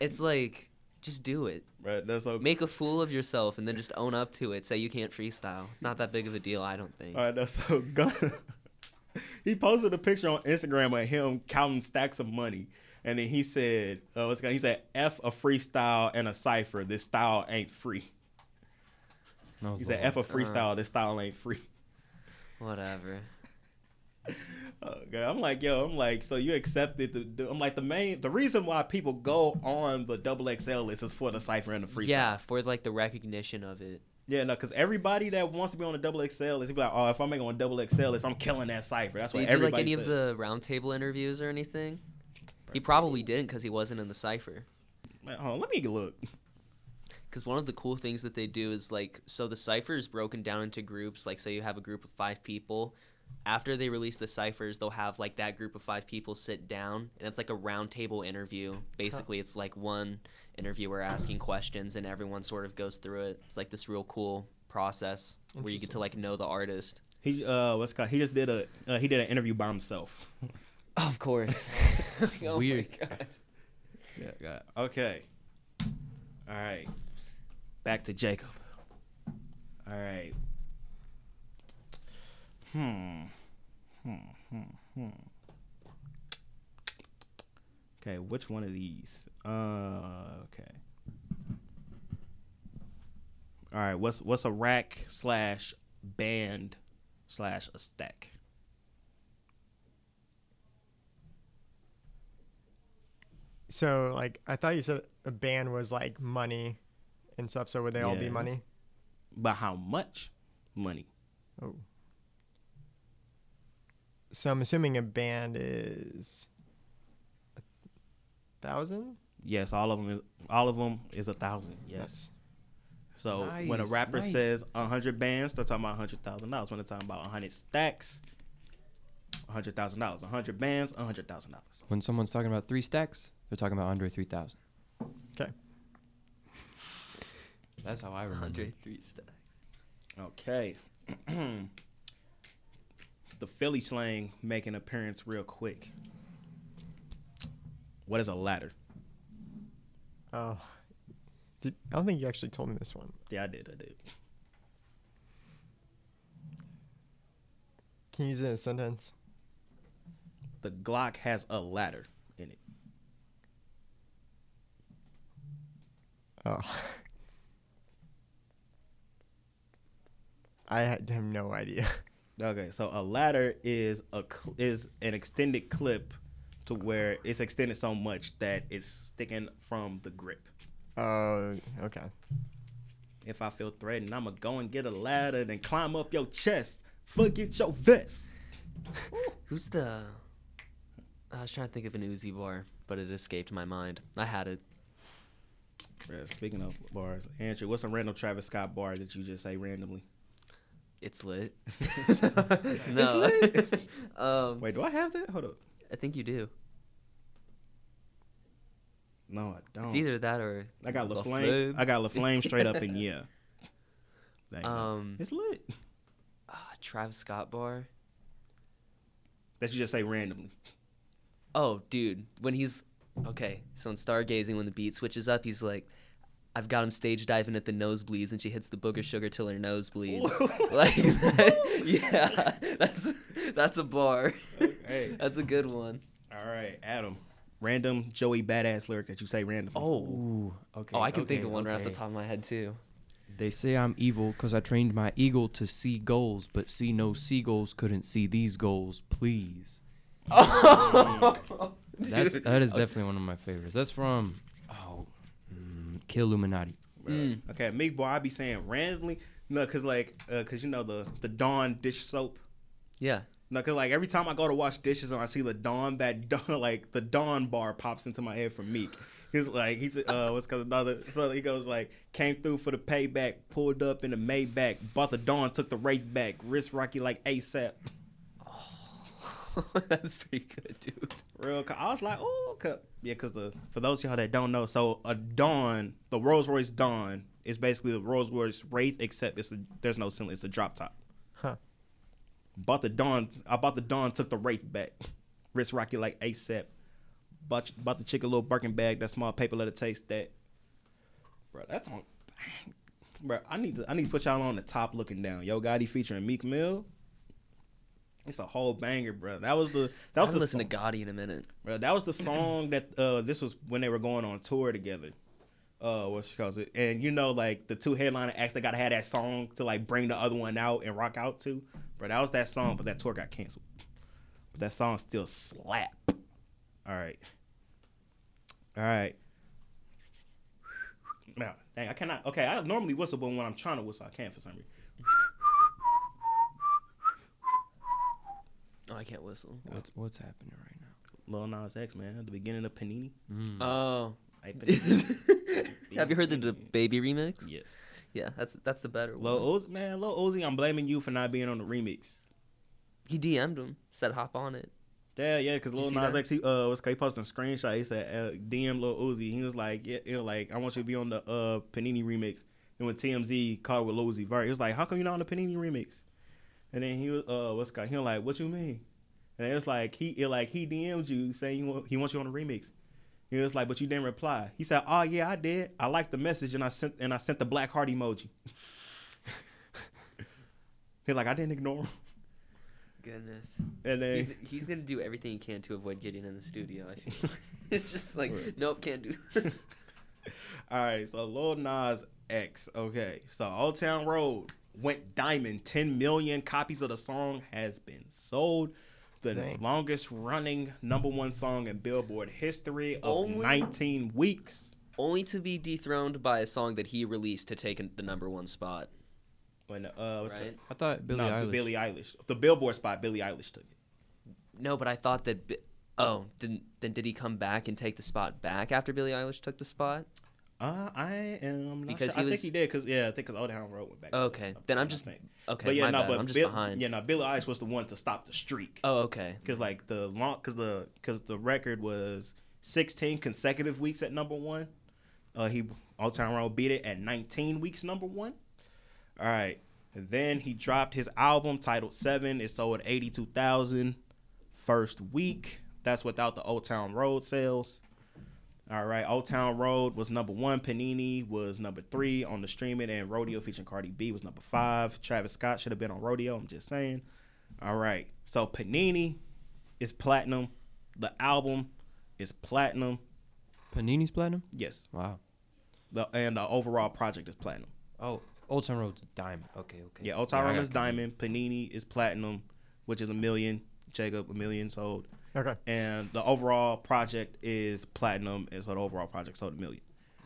It's like, just do it. Right, that's okay. Make a fool of yourself and then just own up to it. Say you can't freestyle. It's not that big of a deal, I don't think. All right, that's so Gunna. He posted a picture on Instagram of him counting stacks of money. And then he said, he said, F a freestyle and a cipher. This style ain't free. No, he said, F a freestyle. This style ain't free. Whatever. Okay, I'm like, so you accepted the reason why people go on the XXL list is for the cipher and the freestyle. Yeah, for like the recognition of it. Yeah, no, because everybody that wants to be on the XXL list, they be like, oh, if I'm making on XXL list, I'm killing that cipher. That's what everybody says. Did you do like any of the roundtable interviews or anything? He probably didn't because he wasn't in the cipher. Oh, let me look. Because one of the cool things that they do is like, so the cipher is broken down into groups. Like, say you have a group of 5 people. After they release the ciphers, they'll have like that group of 5 people sit down, and it's like a round table interview. Basically, it's like one interviewer asking questions, and everyone sort of goes through it. It's like this real cool process where you get to like know the artist. He he just did an interview by himself. Of course. Oh, weird. My God. Yeah. God. Okay. All right. Back to Jacob. All right. Okay, which one of these? Okay. All right, what's a rack slash band slash a stack? So, like, I thought you said a band was, like, money and stuff, so would they all be money? But how much money? Oh. So I'm assuming a band is 1,000. Yes, all of them is 1,000. Yes. So nice, when a rapper says 100 bands, they're talking about $100,000. When they're talking about 100 stacks, $100,000. 100 bands, $100,000. When someone's talking about 3 stacks, they're talking about Andre 3000. Okay. That's how I remember. Andre 3 stacks. Okay. The Philly slang make an appearance real quick. What is a ladder? Oh, I don't think you actually told me this one. Yeah, I did. Can you use it in a sentence? The Glock has a ladder in it. Oh. I have no idea. Okay, so a ladder is an extended clip to where it's extended so much that it's sticking from the grip. Oh, okay. If I feel threatened, I'ma go and get a ladder and then climb up your chest. Forget your vest. Who's the... I was trying to think of an Uzi bar, but it escaped my mind. I had it. Yeah, speaking of bars, Andrew, what's a random Travis Scott bar that you just say randomly? It's lit. No. It's lit? Wait, do I have that? Hold up. I think you do. No, I don't. It's either that or I got La Flame. I got La Flame straight up in yeah. It's lit. Travis Scott bar. That you just say randomly. Oh, dude. When he's okay, so in Stargazing, when the beat switches up, he's like, I've got him stage diving at the nosebleeds, and she hits the booger sugar till her nose bleeds. Like that, yeah. That's a bar. Okay. That's a good one. All right, Adam. Random Joey Badass lyric that you say randomly. Oh, ooh, okay. Oh, I can think of one right off the top of my head too. They say I'm evil because I trained my eagle to see goals, but see no seagulls couldn't see these goals, please. Oh, that is definitely one of my favorites. That's from Kill Illuminati. Okay, Meek boy, I be saying randomly, no, cause you know the Dawn dish soap. Yeah. No, cause like every time I go to wash dishes and I see the Dawn, like the Dawn bar pops into my head from Meek. He's like, what's cause another? So he goes like, came through for the payback, pulled up in the Maybach, bought the Dawn, took the race back, wrist rocky like ASAP. Oh, that's pretty good, dude. Real, I was like, oh, yeah, cause for those of y'all that don't know, so a Dawn, the Rolls Royce Dawn, is basically the Rolls Royce Wraith, except there's no ceiling, it's a drop top. Huh. I bought the Dawn, took the Wraith back. Wrist rocky like ASAP. Bought the chick a little Birkin bag, that small paper, let it taste that. Bro, that's on. Bro, I need to put y'all on the top looking down. Yo Gotti featuring Meek Mill. It's a whole banger, bro. I listen to Gotti in a minute. Bro, that was the song that this was when they were going on tour together. What's she calls it? And you know, like the two headliner acts, they gotta have that song to like bring the other one out and rock out to. Bro, that was that song, but that tour got canceled. But that song still slap. All right. Now, dang, I cannot. Okay, I normally whistle, but when I'm trying to whistle, I can't for some reason. Oh, I can't whistle. What's happening right now? Lil Nas X, man, at the beginning of Panini. Oh. Have you heard the DaBaby remix? Yes. Yeah, that's the better one. Lil Uzi, I'm blaming you for not being on the remix. He DM'd him, said hop on it. Yeah, because Lil Nas X, he posted a screenshot. He said, DM Lil Uzi. He was like, yeah, like I want you to be on the Panini remix. And when TMZ called with Lil Uzi Vert, he was like, how come you're not on the Panini remix? And then he was, he was like, what you mean? And it was like, he DM'd you saying he wants you on the remix. He was like, but you didn't reply. He said, oh yeah, I did. I liked the message and I sent the black heart emoji. He's like, I didn't ignore him. Goodness. And then he's gonna do everything he can to avoid getting in the studio, I feel. It's just like, right. Nope, can't do that. All right, so Lil Nas X. Okay, so Old Town Road went diamond. 10 million copies of the song has been sold. The longest running #1 song in Billboard history of 19 weeks. Only to be dethroned by a song that he released to take the #1 spot. When, I thought Billie Eilish. The Billboard spot, Billie Eilish took it. No, but I thought that. Oh, then did he come back and take the spot back after Billie Eilish took the spot? I am not because sure. I think he did because I think because Old Town Road went back. Okay, then I'm just okay. But yeah, no, but I'm just behind. Yeah, no, Billie Eilish was the one to stop the streak. Oh, okay. Because like the long, because the record was 16 consecutive weeks at number one. He Old Town Road beat it at 19 weeks number one. All right, and then he dropped his album titled Seven. It sold 82,000 first week. That's without the Old Town Road sales. All right, Old Town Road was number one. Panini was number three on the streaming, and Rodeo featuring Cardi B was number five. Travis Scott should have been on Rodeo, I'm just saying. All right, so Panini is platinum. The album is platinum. Panini's platinum? Yes. Wow. And the overall project is platinum. Oh, Old Town Road's diamond. Okay. Yeah, Old Town Road is diamond. Panini is platinum, which is 1 million. Jacob, 1 million sold. Okay. And the overall project is platinum, and so the overall project sold 1 million.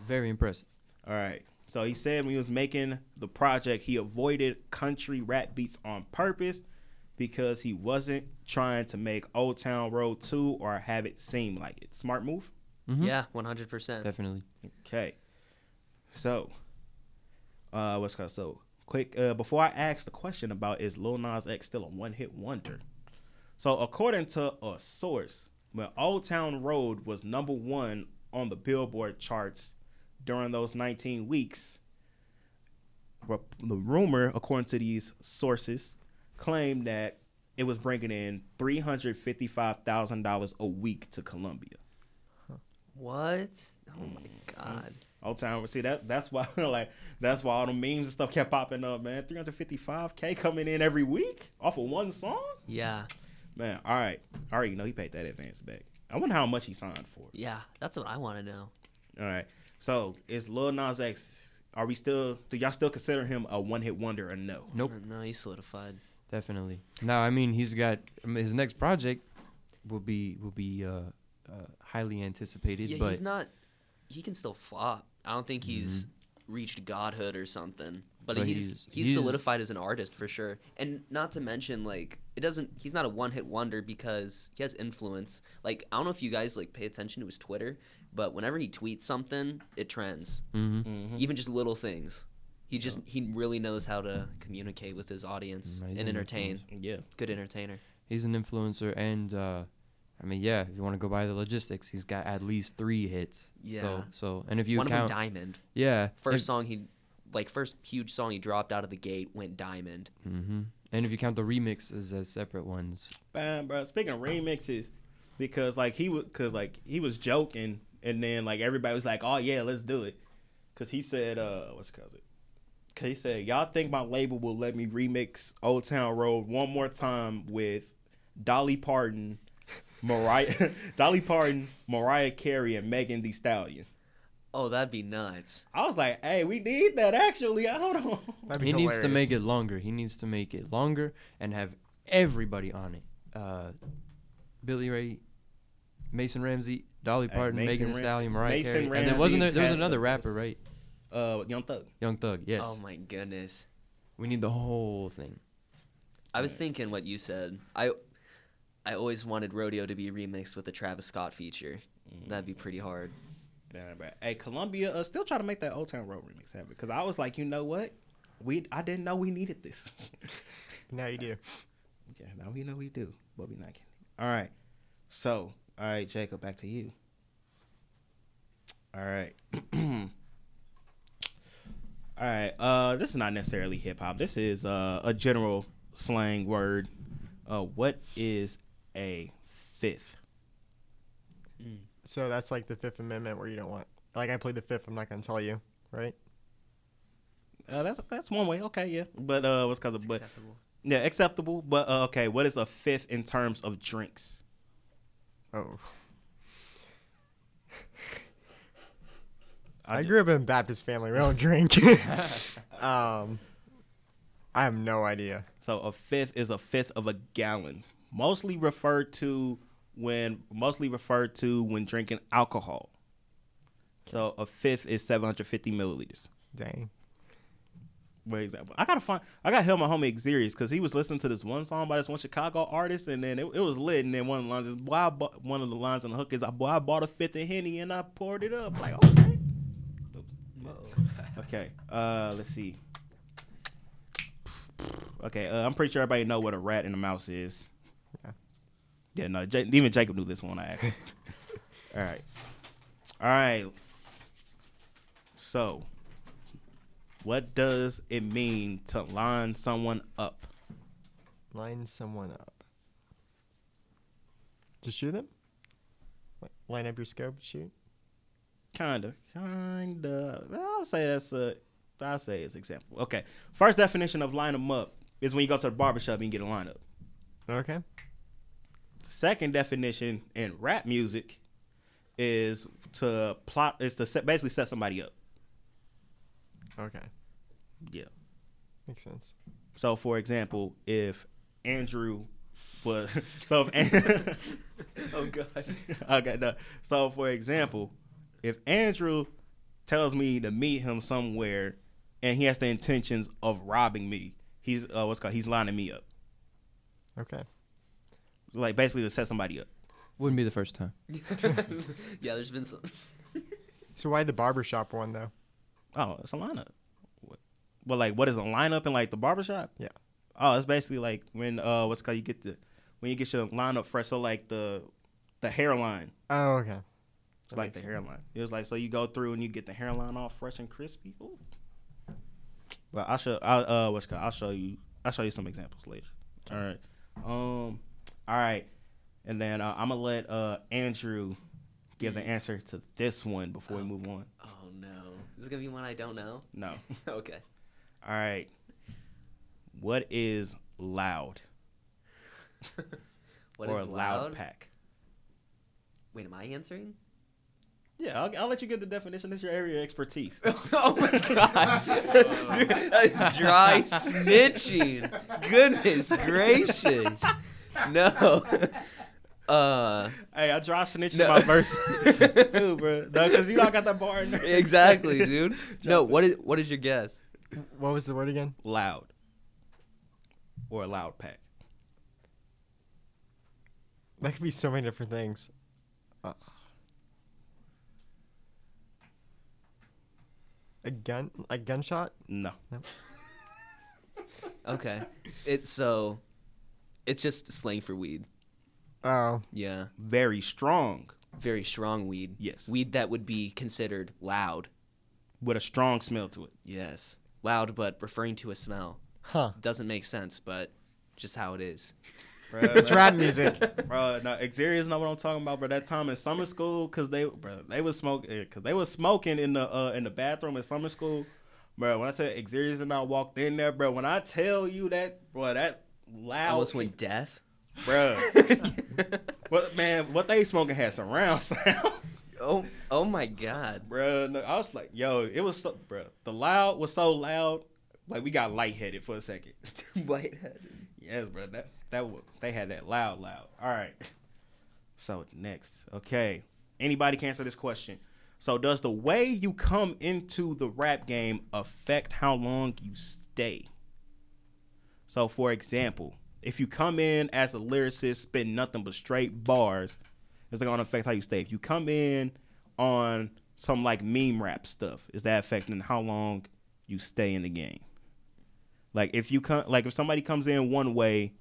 Very impressive. All right. So he said when he was making the project, he avoided country rap beats on purpose because he wasn't trying to make Old Town Road 2 or have it seem like it. Smart move? Mm-hmm. Yeah, 100%. Definitely. Okay. So, quick, before I ask the question about is Lil Nas X still a one-hit wonder? So, according to a source, when Old Town Road was number one on the Billboard charts during those 19 weeks, the rumor, according to these sources, claimed that it was bringing in $355,000 a week to Columbia. What? Oh, my God. Old Town, see, that's why that's why all the memes and stuff kept popping up, man. $355K coming in every week off of one song? Yeah. Man, all right. I already know he paid that advance back. I wonder how much he signed for. Yeah, that's what I want to know. All right. So, is Lil Nas X, do y'all still consider him a one-hit wonder or no? Nope. No, he's solidified. Definitely. No, I mean, his next project will be highly anticipated. Yeah, but he's not, he can still flop. I don't think he's reached godhood or something. But he's solidified as an artist for sure. And not to mention, like, he's not a one-hit wonder because he has influence. Like, I don't know if you guys, like, pay attention to his Twitter, but whenever he tweets something, it trends. Mm-hmm. Mm-hmm. Even just little things. He really knows how to communicate with his audience and entertain. Yeah. Good entertainer. He's an influencer and, if you want to go by the logistics, he's got at least 3 hits. Yeah. So and if you count... One of them, Diamond. Yeah. First huge song he dropped out of the gate went diamond. Mm-hmm. And if you count the remixes as separate ones. Bam, bro. Speaking of remixes, because he was joking, and then like everybody was like, "Oh yeah, let's do it," because he said, Because he said, "Y'all think my label will let me remix Old Town Road one more time with Dolly Parton, Mariah Carey, and Megan Thee Stallion?" Oh, that'd be nuts. I was like, hey, we need that actually. I don't know. He needs to make it longer. He needs to make it longer and have everybody on it. Billy Ray, Mason Ramsey, Dolly Parton, Megan Thee Stallion, Mariah Carey. Ramsey, and there was another rapper, right? Young Thug. Young Thug, yes. Oh, my goodness. We need the whole thing. I was thinking what you said. I always wanted Rodeo to be remixed with a Travis Scott feature. That'd be pretty hard. Hey, Columbia, still try to make that Old Town Road remix happen because I was like, you know what, I didn't know we needed this. Now you do. Yeah, now we know we do, but we not kidding. All right, so Jacob, back to you. All right, this is not necessarily hip hop. This is a general slang word. What is a fifth? So that's like the Fifth Amendment where you don't want... Like, I plead the Fifth, I'm not going to tell you, right? That's one way. Okay, yeah. But what's because of... But, acceptable. Yeah, acceptable. But, okay, what is a fifth in terms of drinks? Oh. I grew up in a Baptist family. We don't drink. I have no idea. So a fifth is a fifth of a gallon. Mostly referred to when drinking alcohol. So a fifth is 750 milliliters. Dang. for example. I gotta help my homie Xerius because he was listening to this one song by this one Chicago artist, and then it was lit. And then one of the lines is, "Boy, one of the lines on the hook is, I bought a fifth of Henny and I poured it up." Like, okay, okay. Let's see. Okay, I'm pretty sure everybody know what a rat and a mouse is. Yeah, no, even Jacob knew this one. I asked. All right. So, what does it mean to line someone up? Line someone up. To shoot them? Line up your scope, shoot? Kinda. I'll say it's example. Okay. First definition of line them up is when you go to the barbershop and you get a lineup. Okay. Second definition in rap music is to plot. Is to basically set somebody up. Okay. Yeah. Makes sense. So, for example, if Andrew was oh god, okay, no. So, for example, if Andrew tells me to meet him somewhere, and he has the intentions of robbing me, he's he's lining me up. Okay. Like, basically to set somebody up. Wouldn't be the first time. Yeah, there's been some. So why the barbershop one, though? Oh, it's a lineup. But, like, what is a lineup in, like, the barbershop? Yeah. Oh, it's basically, like, when, when you get your lineup fresh, so, like, the hairline. Oh, okay. That like, the hairline. Sense. It was, like, so you go through and you get the hairline all fresh and crispy. Ooh. But I'll show you some examples later. All right. All right, and then I'm going to let Andrew give the answer to this one before we move on. Oh, no. Is this going to be one I don't know? No. Okay. All right. What is loud? Loud pack? Wait, am I answering? Yeah, I'll let you give the definition. It's your area of expertise. Oh, my God. That is dry snitching. Goodness gracious. No. Hey, I dry snitched my verse too, bro. No, because you know I got that bar in there. Exactly, dude. No, what is your guess? What was the word again? Loud. Or a loud pack. That could be so many different things. A gunshot? No. Okay. It's just slang for weed. Oh. Yeah. Very strong. Very strong weed. Yes. Weed that would be considered loud. With a strong smell to it. Yes. Loud, but referring to a smell. Huh. Doesn't make sense, but just how it is. Bro, it's rap music. Bro, no, Xerius know what I'm talking about, bro. That time in summer school, because they was smoking in the bathroom in summer school. Bro, when I said Xerius and I walked in there, bro, when I tell you that, bro, that... loud. Almost went deaf, bro. But man, what they smoking had some round sound. Oh my god, bro. No, I was like, yo, it was so, bro. The loud was so loud, like we got lightheaded for a second. Lightheaded. Yes, bro. That they had that loud. All right. So next, okay. Anybody can answer this question. So does the way you come into the rap game affect how long you stay? So, for example, if you come in as a lyricist, spit nothing but straight bars, is that going to affect how you stay? If you come in on some, like, meme rap stuff, is that affecting how long you stay in the game? Like, if somebody comes in one way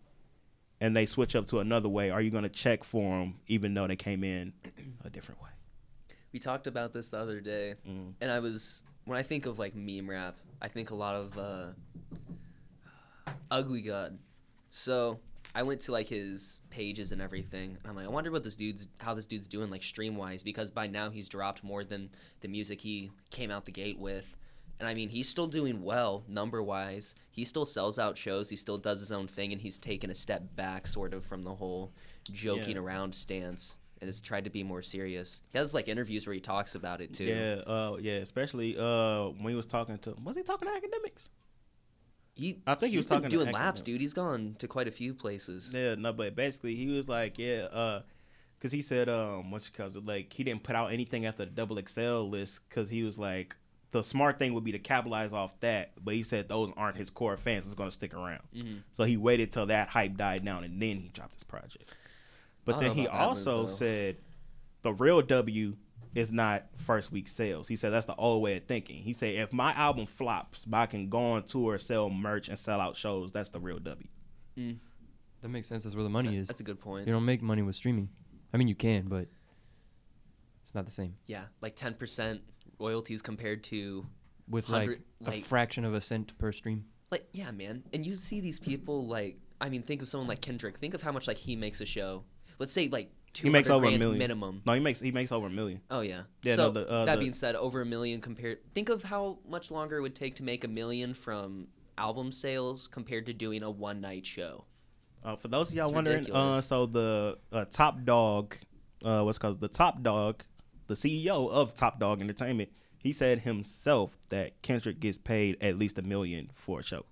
and they switch up to another way, are you going to check for them even though they came in a different way? We talked about this the other day, and when I think of, like, meme rap, I think a lot of... Ugly God. So I went to like his pages and everything, and I'm like, I wonder what how this dude's doing, like, stream wise, because by now he's dropped more than the music he came out the gate with. And I mean, he's still doing well number wise. He still sells out shows. He still does his own thing, and he's taken a step back sort of from the whole joking around stance and has tried to be more serious. He has like interviews where he talks about it too. Yeah, especially when he was talking to academics. I think he was talking doing laps, dude. He's gone to quite a few places. Yeah, no, but basically he was like, because he said, like, he didn't put out anything after the XXL list because he was like, the smart thing would be to capitalize off that, but he said those aren't his core fans that's going to stick around. Mm-hmm. So he waited till that hype died down, and then he dropped his project. But then he also said the real W is not first week sales. He said that's the old way of thinking. He said if my album flops, but I can go on tour, sell merch, and sell out shows, that's the real W. Mm. That makes sense. That's where the money is. That's a good point. You don't make money with streaming. I mean, you can, but it's not the same. Yeah, like 10% royalties compared to... with like a fraction of a cent per stream. Like, yeah, man. And you see these people, like... I mean, think of someone like Kendrick. Think of how much, like, he makes a show. Let's say, like, $200,000 minimum. No, he makes over $1 million. Oh, yeah. So, that being said, over $1 million compared... Think of how much longer it would take to make $1 million from album sales compared to doing a one-night show. For those of y'all wondering, so the Top Dog, what's called the Top Dog, the CEO of Top Dog Entertainment, he said himself that Kendrick gets paid at least $1 million for a show.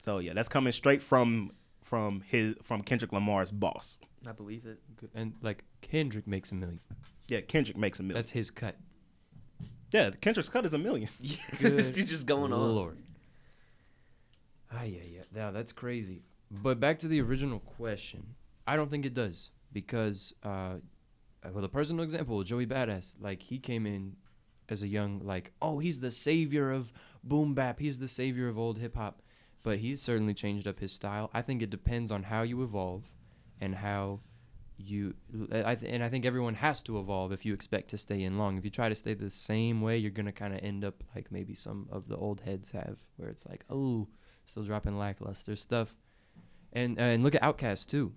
So yeah, that's coming straight from Kendrick Lamar's boss. I believe it. And like Kendrick makes $1 million. Yeah, Kendrick makes $1 million. That's his cut. Yeah, Kendrick's cut is $1 million. This dude's just going on. Lord. Ah, yeah, that's crazy. But back to the original question, I don't think it does because, well, the personal example, Joey Badass, like he came in as a young, like, oh, he's the savior of boom bap, he's the savior of old hip hop, but he's certainly changed up his style. I think it depends on how you evolve, and I think everyone has to evolve if you expect to stay in long. If you try to stay the same way, you're gonna kind of end up like maybe some of the old heads have, where it's like, oh, still dropping lackluster stuff. And look at Outkast, too.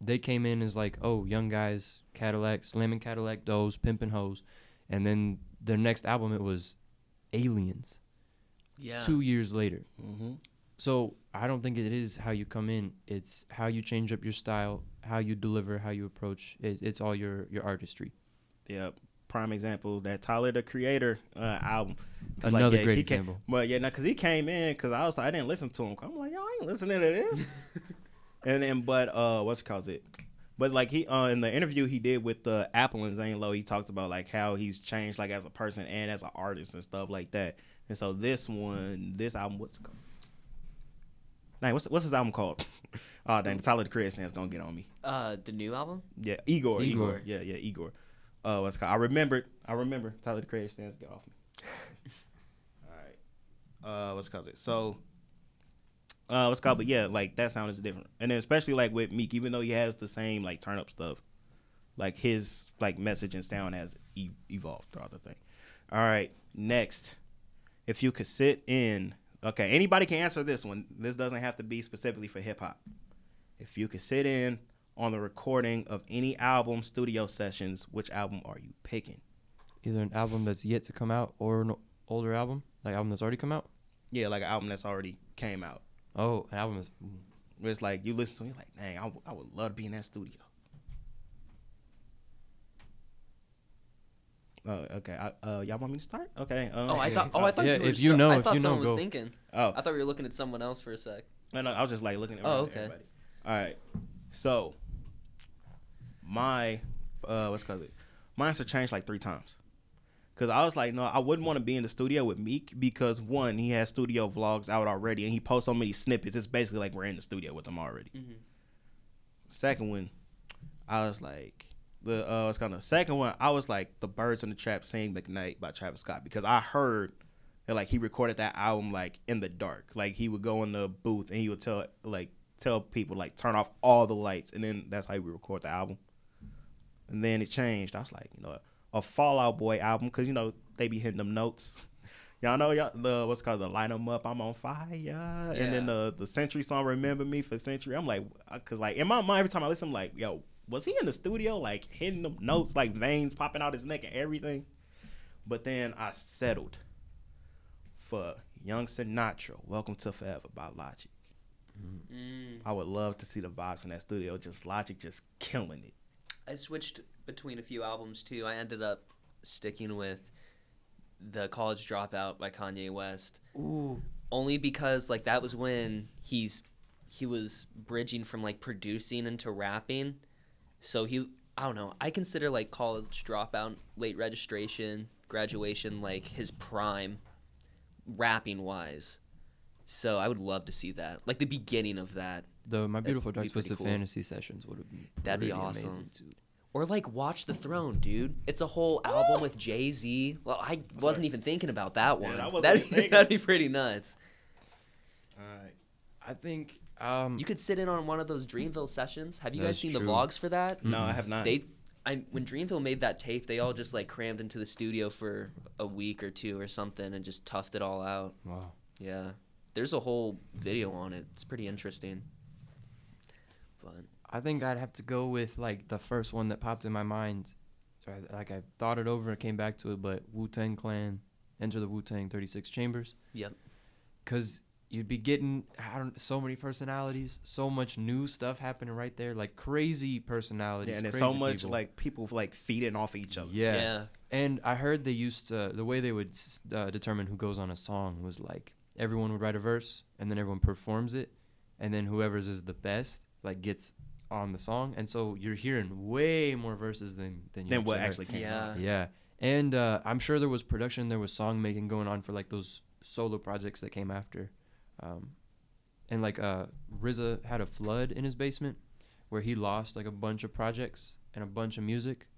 They came in as like, oh, young guys, Cadillac, slamming Cadillac does, pimping hoes. And then their next album, it was Aliens. Yeah. 2 years later. Mm-hmm. So I don't think it is how you come in. It's how you change up your style, how you deliver, how you approach. It's all your artistry. Yeah. Prime example, that Tyler, the Creator album. Another great example. But yeah, because he came in, because I was like, I didn't listen to him. I'm like, yo, I ain't listening to this. But like he, in the interview he did with Apple and Zane Lowe, he talked about like how he's changed like as a person and as an artist and stuff like that. And so this album, what's it called? Dang, what's his album called? Oh, dang, Tyler, the Creator stand's gonna get on me. The new album? Yeah, Igor. Yeah, Igor. What's called? I remember. Tyler, the Creator stands. Get off me. All right. What's called it? So, what's called? But yeah, like that sound is different, and then especially like with Meek, even though he has the same like turn up stuff, like his like message and sound has evolved throughout the thing. All right. Next, if you could sit in, okay, anybody can answer this one. This doesn't have to be specifically for hip hop. If you could sit in on the recording of any album, studio sessions, which album are you picking? Either an album that's yet to come out or an older album, like album that's already come out? Yeah, like an album that's already came out. Oh, an album where it's like, you listen to it, you're like, dang, I would love to be in that studio. Oh, okay. Y'all want me to start? Okay. I thought you were if you know, I thought if you someone know, was go. Thinking. Oh. I thought we were looking at someone else for a sec. No, I was just like looking at everybody. All right. So, my my answer changed like 3 times, cause I was like, no, I wouldn't want to be in the studio with Meek because one, he has studio vlogs out already, and he posts so many snippets. It's basically like we're in the studio with him already. Mm-hmm. Second one, I was like the Birds in the Trap Sing McKnight by Travis Scott, because I heard that like he recorded that album like in the dark, like he would go in the booth and he would tell people like turn off all the lights, and then that's how we record the album. And then it changed. I was like, you know, a Fall Out Boy album, because you know they be hitting them notes. Y'all know the what's called the Light 'Em Up, I'm on Fire, yeah. And then the Century song, Remember Me for Century. I'm like, because like in my mind every time I listen, I'm like, yo, was he in the studio like hitting them notes, like veins popping out his neck and everything? But then I settled for Young Sinatra, Welcome to Forever by Logic. Mm. I would love to see the vibes in that studio. Just Logic, just killing it. I switched between a few albums too. I ended up sticking with the College Dropout by Kanye West. Ooh. Only because like that was when he was bridging from like producing into rapping. So I consider like College Dropout, Late Registration, Graduation, like his prime, rapping wise. So I would love to see that, like the beginning of that. The My Beautiful Dark Twisted Fantasy sessions would have been that'd be awesome. Too. Or like Watch the Throne, dude. It's a whole album with Jay-Z. Well, I wasn't even thinking about that one. Yeah, that'd be pretty nuts. I think you could sit in on one of those Dreamville sessions. Have you guys seen the vlogs for that? No, I have not. When Dreamville made that tape, they all just like crammed into the studio for a week or two or something and just toughed it all out. Wow. Yeah. There's a whole video on it. It's pretty interesting. But I think I'd have to go with like the first one that popped in my mind. Like I thought it over and came back to it, but Wu-Tang Clan, Enter the Wu-Tang, 36 Chambers. Yep. Because you'd be getting so many personalities, so much new stuff happening right there, like crazy personalities. Yeah, and it's so much people. Like people like feeding off each other. Yeah. And I heard they used to, the way they would determine who goes on a song was like everyone would write a verse and then everyone performs it. And then whoever's is the best, like gets on the song. And so you're hearing way more verses than what actually came out. Yeah. And I'm sure there was production, there was song making going on for like those solo projects that came after. And like RZA had a flood in his basement where he lost like a bunch of projects and a bunch of music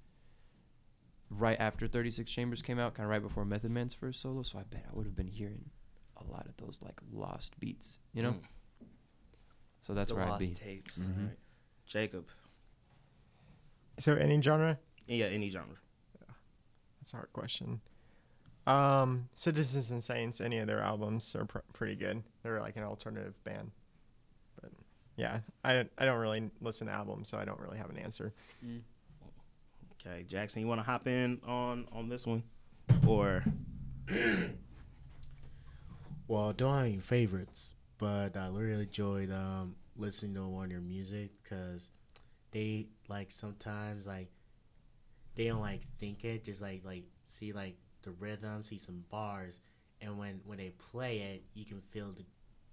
right after 36 Chambers came out, kind of right before Method Man's first solo. So I bet I would have been hearing a lot of those like lost beats, you know? So that's where I'd be. Lost tapes. Mm-hmm. Right. Jacob. So any genre? Yeah, any genre. That's a hard question. Citizens and Saints, any of their albums are pretty good. They're like an alternative band. But yeah, I don't really listen to albums, so I don't really have an answer. Mm. Okay, Jackson, you want to hop in on this one? Or? Well, I don't have any favorites, but I really enjoyed listening to one of their music because they, like, sometimes, like, they don't, like, think it, just, like see, like, the rhythm, see some bars, and when they play it, you can feel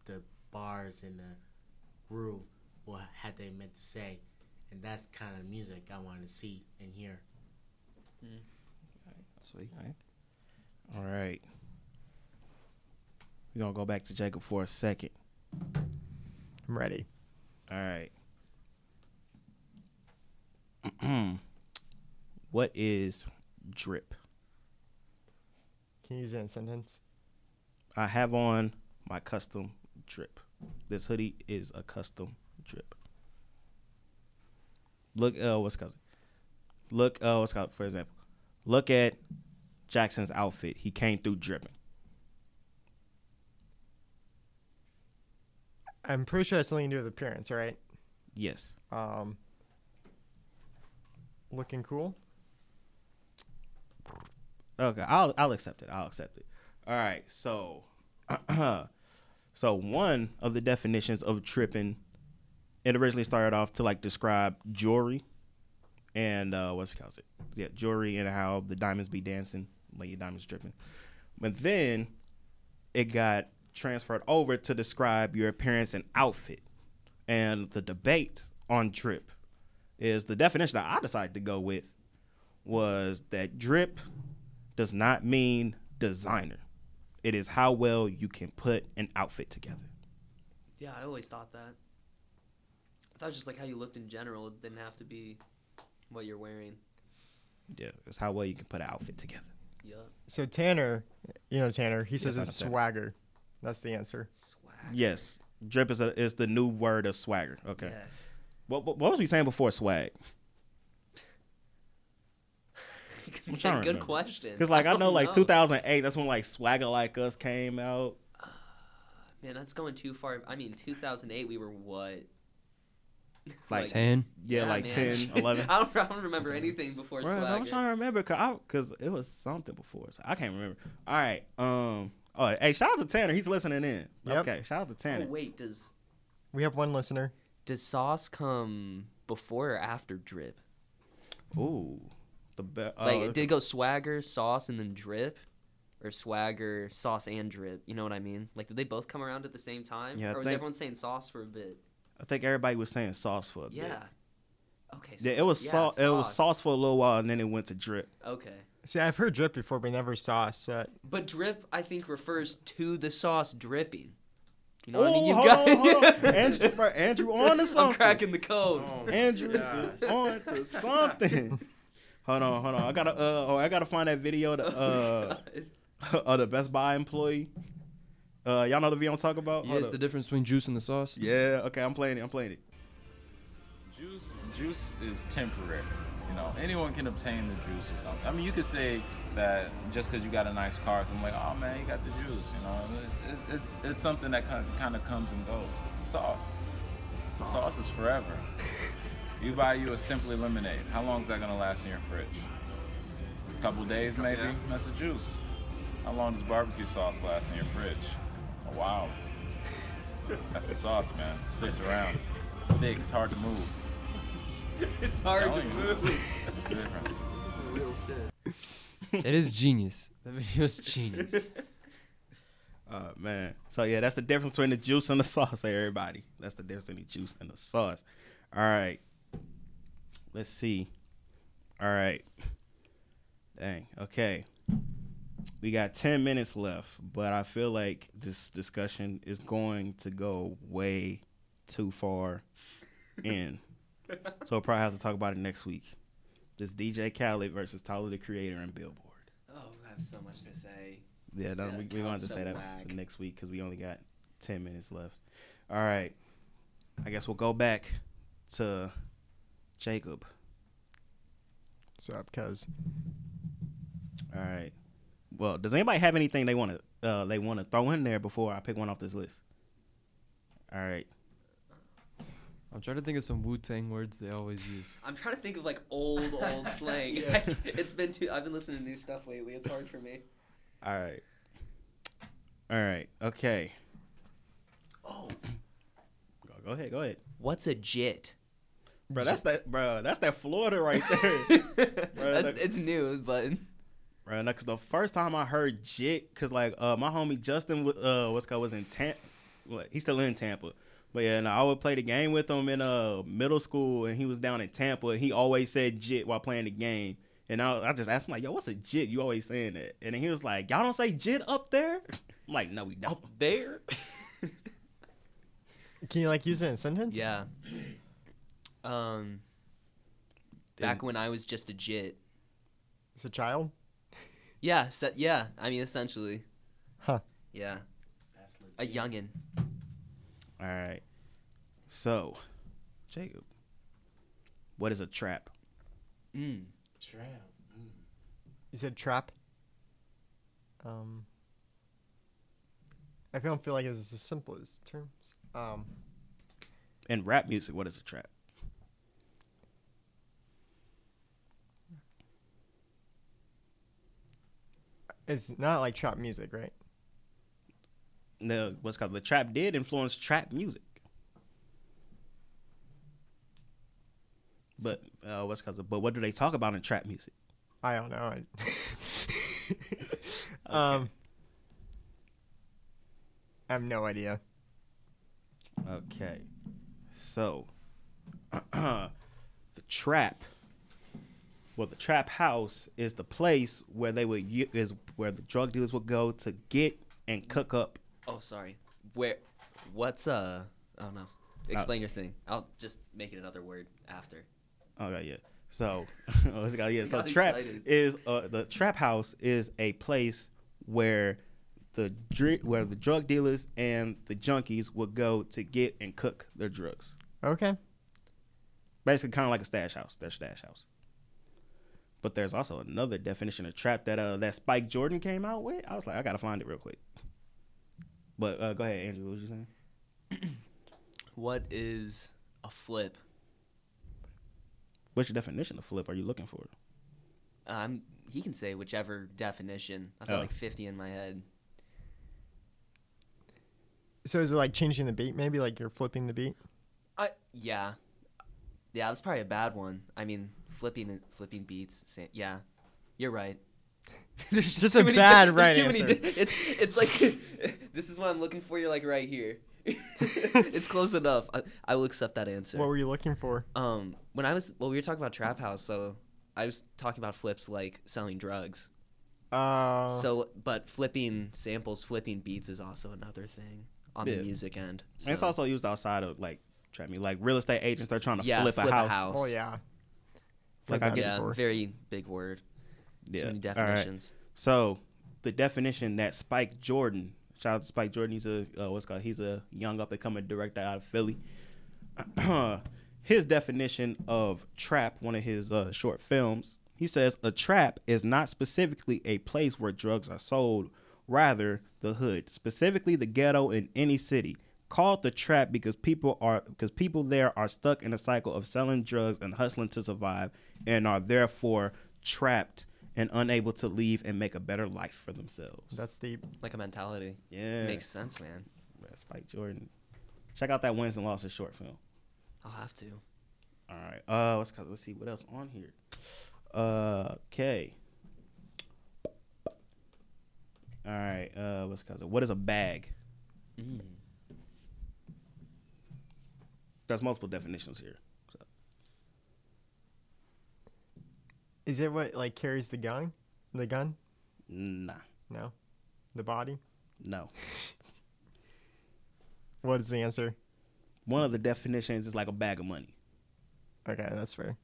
the bars and the groove, what had they meant to say, and that's kind of music I want to see and hear. Mm. Sweet. All right. We're going to go back to Jacob for a second. I'm ready. All right. What is drip? Can you use it in a sentence? I have on my custom drip. This hoodie is a custom drip. Look, for example. Look at Jackson's outfit. He came through dripping. I'm pretty sure that's something to do with appearance, right? Yes. Looking cool. Okay, I'll accept it. All right, so so one of the definitions of dripping, it originally started off to like describe jewelry and jewelry and how the diamonds be dancing, like your diamonds dripping. But then it got transferred over to describe your appearance and outfit. And the debate on drip is the definition that I decided to go with was that drip does not mean designer. It is how well you can put an outfit together. Yeah, I always thought that. I thought it was just like how you looked in general. It didn't have to be what you're wearing. Yeah, it's how well you can put an outfit together. Yeah. So Tanner, he says it's swagger. That's the answer. Swagger. Yes. Drip is the new word of swagger. Okay. Yes. What was we saying before swag? Good question. Because like I know like 2008, that's when like Swagger Like Us came out. Man, that's going too far. I mean, 2008 we were what? Like 10? Yeah, yeah, like 10, 11. I don't remember anything before Swagger. I'm trying to remember because it was something before. So I can't remember. All right. Oh, hey, shout out to Tanner. He's listening in. Yep. Okay, shout out to Tanner. Oh, wait, we have one listener. Does sauce come before or after drip? Ooh. Did it go swagger, sauce, and then drip? Or swagger, sauce, and drip? You know what I mean? Like, did they both come around at the same time? Yeah, or was everyone saying sauce for a bit? I think everybody was saying sauce for a bit. Yeah. Okay. So, yeah, it was sauce for a little while, and then it went to drip. Okay. See, I've heard drip before, but never saw a set. But drip, I think, refers to the sauce dripping. You know what I mean? Hold on. Andrew on to something. I'm cracking the code. Oh, Andrew is on to something. Hold on. I gotta find that video of the Best Buy employee. Y'all know the video I'm talking about? Yes, the difference between juice and the sauce. Yeah, okay, I'm playing it. Juice is temporary. You know, anyone can obtain the juice or something. I mean, you could say that just because you got a nice car, someone like, oh man, you got the juice. You know, it's something that kind of comes and goes. The sauce is forever. You buy you a Simply Lemonade. How long is that gonna last in your fridge? A couple days, maybe. Yeah. That's the juice. How long does barbecue sauce last in your fridge? A while. That's the sauce, man. It sticks around. It's thick. It's hard to move. It's hard to move. That's the difference. This is some real shit. It is genius. That video's genius. Man. So yeah, that's the difference between the juice and the sauce, everybody. That's the difference between the juice and the sauce. All right. Let's see. All right. Dang. Okay. We got 10 minutes left, but I feel like this discussion is going to go way too far in. So we'll probably have to talk about it next week. This DJ Khaled versus Tyler, the Creator, and Billboard. Oh, I have so much to say. Yeah, we're going to say that for next week because we only got 10 minutes left. All right. I guess we'll go back to Jacob. What's up, cuz? All right. Well, does anybody have anything they want to throw in there before I pick one off this list? All right. I'm trying to think of some Wu-Tang words they always use. I'm trying to think of like old slang. Yeah. It's been too. I've been listening to new stuff lately. It's hard for me. All right. Okay. Oh. Go ahead. What's a jit? Bro, that's that Florida right there. Bro, it's new, but. Right, because the first time I heard jit, because like my homie Justin was in Tampa. Well, he's still in Tampa. But yeah, and I would play the game with him in middle school, and he was down in Tampa. And he always said jit while playing the game. And I just asked him, like, yo, what's a jit? You always saying that. And then he was like, y'all don't say jit up there? I'm like, no, we don't. Up there? Can you, like, use it in a sentence? Yeah. Back when I was just a jit. As a child? Yeah, yeah. I mean, essentially. Huh. Yeah. That's legit. A youngin'. All right. So, Jacob, what is a trap? Trap. Mm. You said trap? I don't feel like it's as simple as terms. In rap music, what is a trap? It's not like trap music, right? No, what's called the trap did influence trap music. But but what do they talk about in trap music? I don't know. Okay. I have no idea. Okay. So, the trap house is the place where where the drug dealers would go to get and cook up. Oh, sorry. I don't know. Explain your thing. I'll just make it another word after. Okay, yeah. So, so trap is the trap house is a place where the drug dealers and the junkies would go to get and cook their drugs. Okay. Basically, kind of like a stash house. Their stash house. But there's also another definition of trap that Spike Jordan came out with. I was like, I gotta find it real quick. But go ahead, Andrew. What was you saying? What is a flip? What's your definition of flip? Are you looking for? He can say whichever definition. I've got like 50 in my head. So is it like changing the beat? Maybe like you're flipping the beat. Yeah. That's probably a bad one. I mean, flipping beats. Yeah, you're right. There's just a bad right answer. It's like this is what I'm looking for. You're like right here. It's close enough. I will accept that answer. What were you looking for? When we were talking about trap house, so I was talking about flips like selling drugs. So, but flipping samples, flipping beats is also another thing on the music end. So. And it's also used outside of like trap music. Like real estate agents, they're trying to flip a house. Oh yeah. Like I get it. Very big word. Yeah. So many definitions. All right. So the definition that Spike Jordan, shout out to Spike Jordan. He's a he's a young up and coming director out of Philly. His definition of trap, one of his short films, he says, a trap is not specifically a place where drugs are sold, rather the hood, specifically the ghetto in any city. Called the trap because people there are stuck in a cycle of selling drugs and hustling to survive and are therefore trapped and unable to leave and make a better life for themselves. That's deep. Like a mentality. Yeah. Makes sense, man. Spike Jordan. Check out that Wins and Losses short film. I'll have to. All right. Let's see what else on here. Okay. All right. What is a bag? Mm. There's multiple definitions here. So. Is it what like carries the gun? The gun? Nah. No. The body? No. What is the answer? One of the definitions is like a bag of money. Okay, that's fair.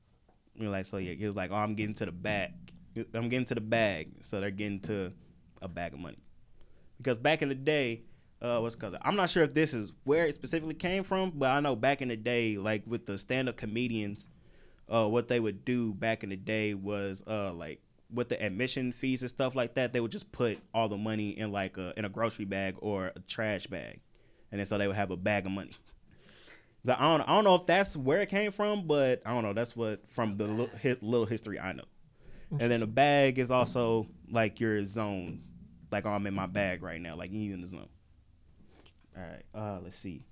You're like, so yeah, it was like, oh, I'm getting to the bag. I'm getting to the bag. So they're getting to a bag of money. Because back in the day, I'm not sure if this is where it specifically came from, but I know back in the day, like with the stand-up comedians, what they would do back in the day was like with the admission fees and stuff like that, they would just put all the money in like in a grocery bag or a trash bag. And then so they would have a bag of money. I don't know if that's where it came from, but I don't know. That's what from the little history I know. And then a bag is also like your zone. Like, oh, I'm in my bag right now. Like, you in the zone. All right. Let's see.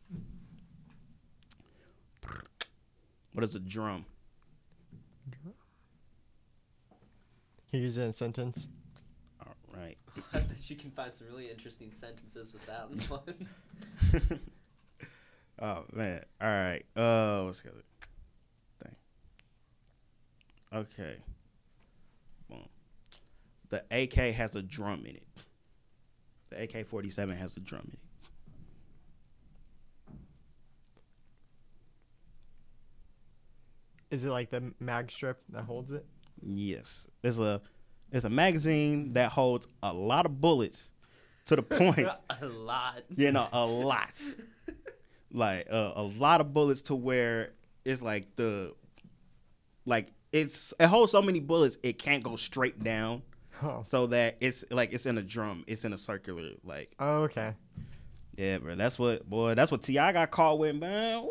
What is a drum? Here's a sentence. All right. I bet you can find some really interesting sentences with that one. Oh man! All right. What's the other thing? Okay. Boom. The AK has a drum in it. The AK-47 has a drum in it. Is it like the mag strip that holds it? Yes. It's a magazine that holds a lot of bullets to the point. A lot. You know, a lot. Like a lot of bullets to where it's like it holds so many bullets it can't go straight down, so that it's like it's in a drum, it's in a circular like. Oh okay. Yeah, bro. That's what T.I. got caught with, man.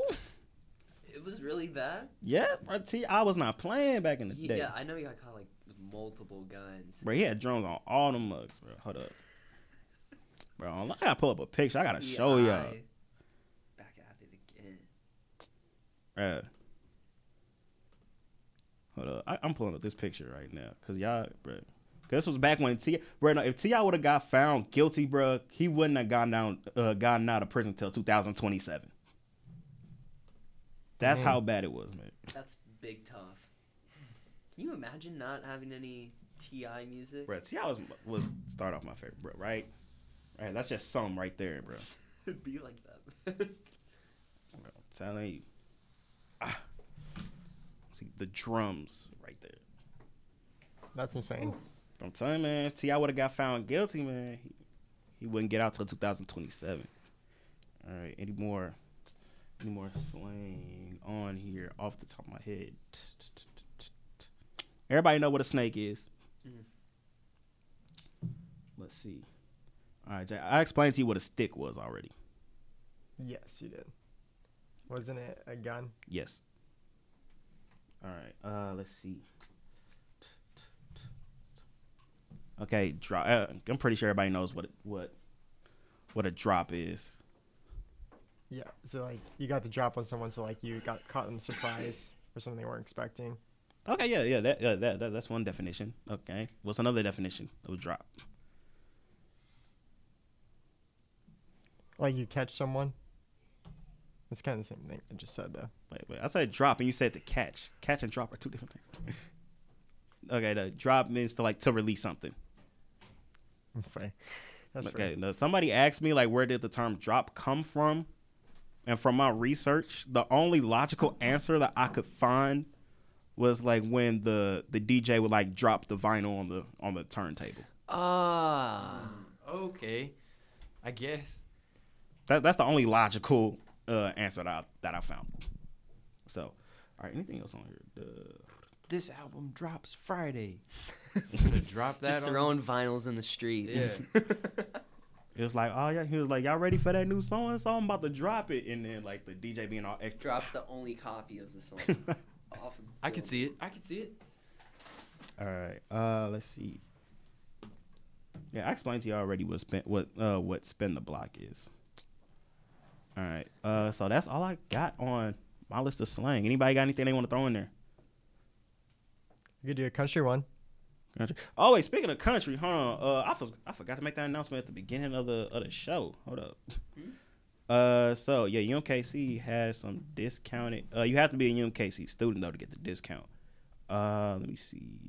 It was really that. Yeah, bro. T.I. was not playing back in the day. Yeah, I know he got caught like with multiple guns. Bro, he had drums on all them mugs, bro. Hold up, bro. I gotta pull up a picture. I gotta show y'all. Hold up. I'm pulling up this picture right now. Cause y'all, bro. Cause this was back when if T.I. would have got found guilty, bro, he wouldn't have gotten out of prison till 2027. That's how bad it was, man. That's big tough. Can you imagine not having any T.I. music? Bro, T.I. was start off my favorite, bro, right? All right, that's just some right there, bro. It'd be like that. Bro, I'm telling you. See the drums right there. That's insane. I'm telling you, man. T.I. would have got found guilty, man. He wouldn't get out till 2027. All right. Any more slang on here off the top of my head? Everybody know what a snake is. Let's see. All right, Jay, I explained to you what a stick was already. Yes, you did. Wasn't it a gun? Yes. All right. Let's see. Okay, drop. I'm pretty sure everybody knows what a drop is. Yeah. So like you got the drop on someone, so like you caught them surprise or something they weren't expecting. Okay. Yeah. That's one definition. Okay. What's another definition of a drop? Like you catch someone. It's kind of the same thing I just said, though. Wait. I said drop, and you said to catch. Catch and drop are two different things. okay, to drop means to like to release something. Okay, that's okay. Right. Now, somebody asked me like, where did the term drop come from? And from my research, the only logical answer that I could find was like when the DJ would like drop the vinyl on the turntable. Ah, okay, I guess. That's the only logical answer that I found. So, all right, anything else on here? This album drops Friday. Drop that. Just throwing vinyls in the street. Yeah. It was like, oh yeah, he was like, y'all ready for that new song? So I'm about to drop it, and then like the DJ being all extra. Drops the only copy of the song. I could see it. All right. Let's see. Yeah, I explained to you already what Spin the Block is. All right. So that's all I got on my list of slang. Anybody got anything they want to throw in there? You could do a country one. Oh wait, speaking of country, hold on. I forgot to make that announcement at the beginning of the show. Hold up. So yeah, UMKC has some discounted. You have to be a UMKC student though to get the discount. Let me see.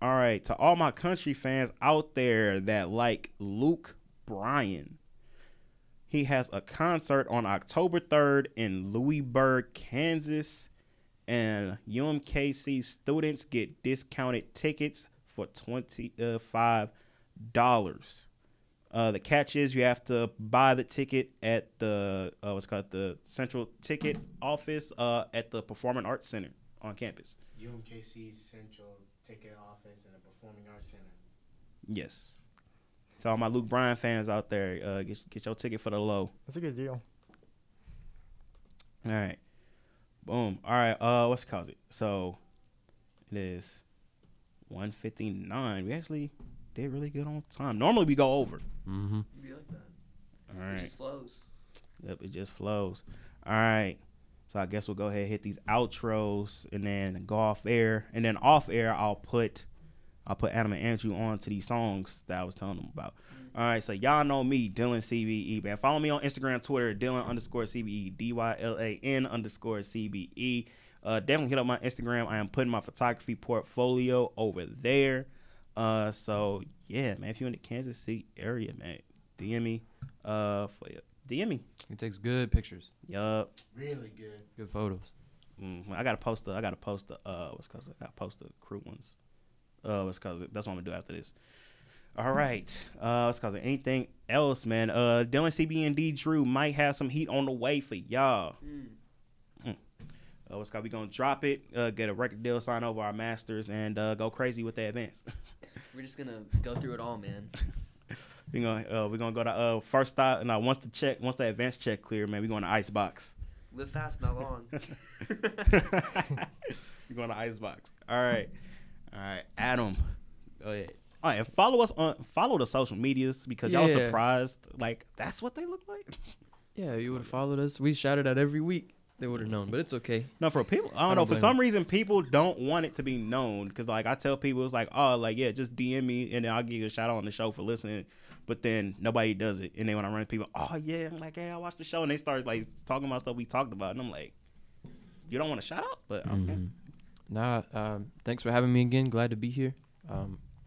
All right, to all my country fans out there that like Luke Bryan, he has a concert on October 3rd in Louisburg, Kansas. And UMKC students get discounted tickets for $25. The catch is you have to buy the ticket at the the Central Ticket Office at the Performing Arts Center on campus. UMKC Central Ticket Office and the Performing Arts Center. Yes. To all my Luke Bryan fans out there, get your ticket for the low. That's a good deal. All right. Boom. All right. What's it called? So it is 1:59. We actually did really good on time. Normally we go over. Mm-hmm. Be like that. All right. It just flows. Yep. It just flows. All right. So I guess we'll go ahead and hit these outros and then go off air. And then off air, I'll put Adam and Andrew on to these songs that I was telling them about. All right, so y'all know me, Dylan CBE, man. Follow me on Instagram, Twitter, Dylan_CBE, DYLAN_CBE. Definitely hit up my Instagram. I am putting my photography portfolio over there. So yeah, man, if you're in the Kansas City area, man, DM me. DM me. He takes good pictures. Yup. Really good. Good photos. I gotta post the. I gotta post the crew ones. That's what I'm gonna do after this. All right. What's cause anything else, man? Dylan CB and D Drew might have some heat on the way for y'all. What's cause we gonna drop it, get a record deal, sign over our masters, and go crazy with the advance. We're just gonna go through it all, man. we're gonna go to first stop. No, once the advance check clear, man, we're going to Icebox. Live fast, not long. We're going to Icebox. All right, Adam. Go ahead. All right, and follow the social medias because y'all surprised. Like, that's what they look like? Yeah, you would have followed us. We shouted out every week. They would have known, but it's okay. No, for people, I don't know. For some reason, people don't want it to be known because, like, I tell people, it's like, oh, like, yeah, just DM me and then I'll give you a shout out on the show for listening. But then nobody does it. And then when I run into people, oh, yeah, I'm like, hey, I watched the show. And they start, like, talking about stuff we talked about. And I'm like, you don't want a shout out? But okay. Nah, thanks for having me again. Glad to be here.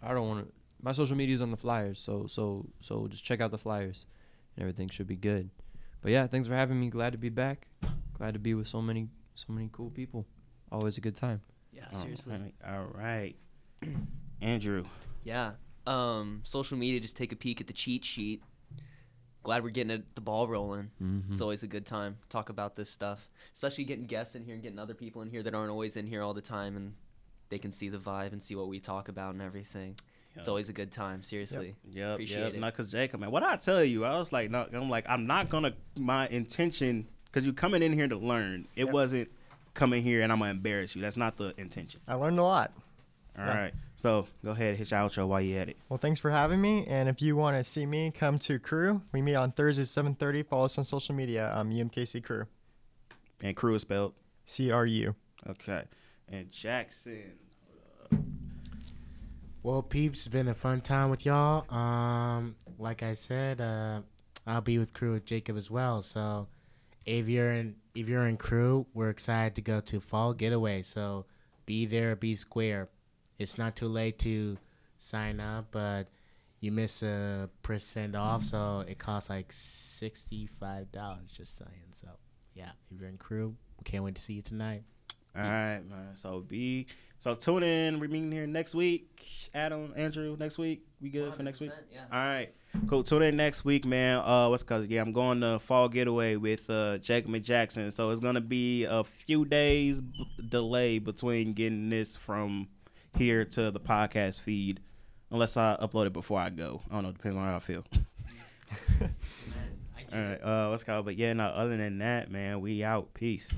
I don't want to. My social media is on the flyers, so just check out the flyers, and everything should be good. But yeah, thanks for having me. Glad to be back. Glad to be with so many cool people. Always a good time. Yeah, seriously. All right, Andrew. Yeah. Social media. Just take a peek at the cheat sheet. Glad we're getting the ball rolling. Mm-hmm. It's always a good time to talk about this stuff, especially getting guests in here and getting other people in here that aren't always in here all the time, and they can see the vibe and see what we talk about and everything. Yep. It's always a good time, seriously. Yep. Appreciate it. Not because Jacob, man. What I tell you, I was like, no, I'm not gonna. My intention, because you're coming in here to learn. It wasn't coming here and I'm gonna embarrass you. That's not the intention. I learned a lot. All right. So go ahead, hit your outro while you're at it. Well, thanks for having me. And if you want to see me, come to Crew. We meet on Thursdays 7:30. Follow us on social media. UMKC Crew. And Crew is spelled CRU. Okay. And Jackson. Well, peeps, been a fun time with y'all. Like I said, I'll be with Crew with Jacob as well. So if you're in Crew, we're excited to go to Fall Getaway. So be there, be square. It's not too late to sign up, but you miss a % off, so it costs like $65 just saying. So, yeah, if you're in crew, can't wait to see you tonight. All right, man. So tune in. We're meeting here next week. Adam, Andrew, next week. We good for next week? Yeah. All right. Cool. Tune in next week, man. I'm going to Fall Getaway with Jake McJackson. So it's going to be a few days delay between getting this from here to the podcast feed, unless I upload it before I go. I don't know. Depends on how I feel. All right. But yeah, no, other than that, man, we out. Peace.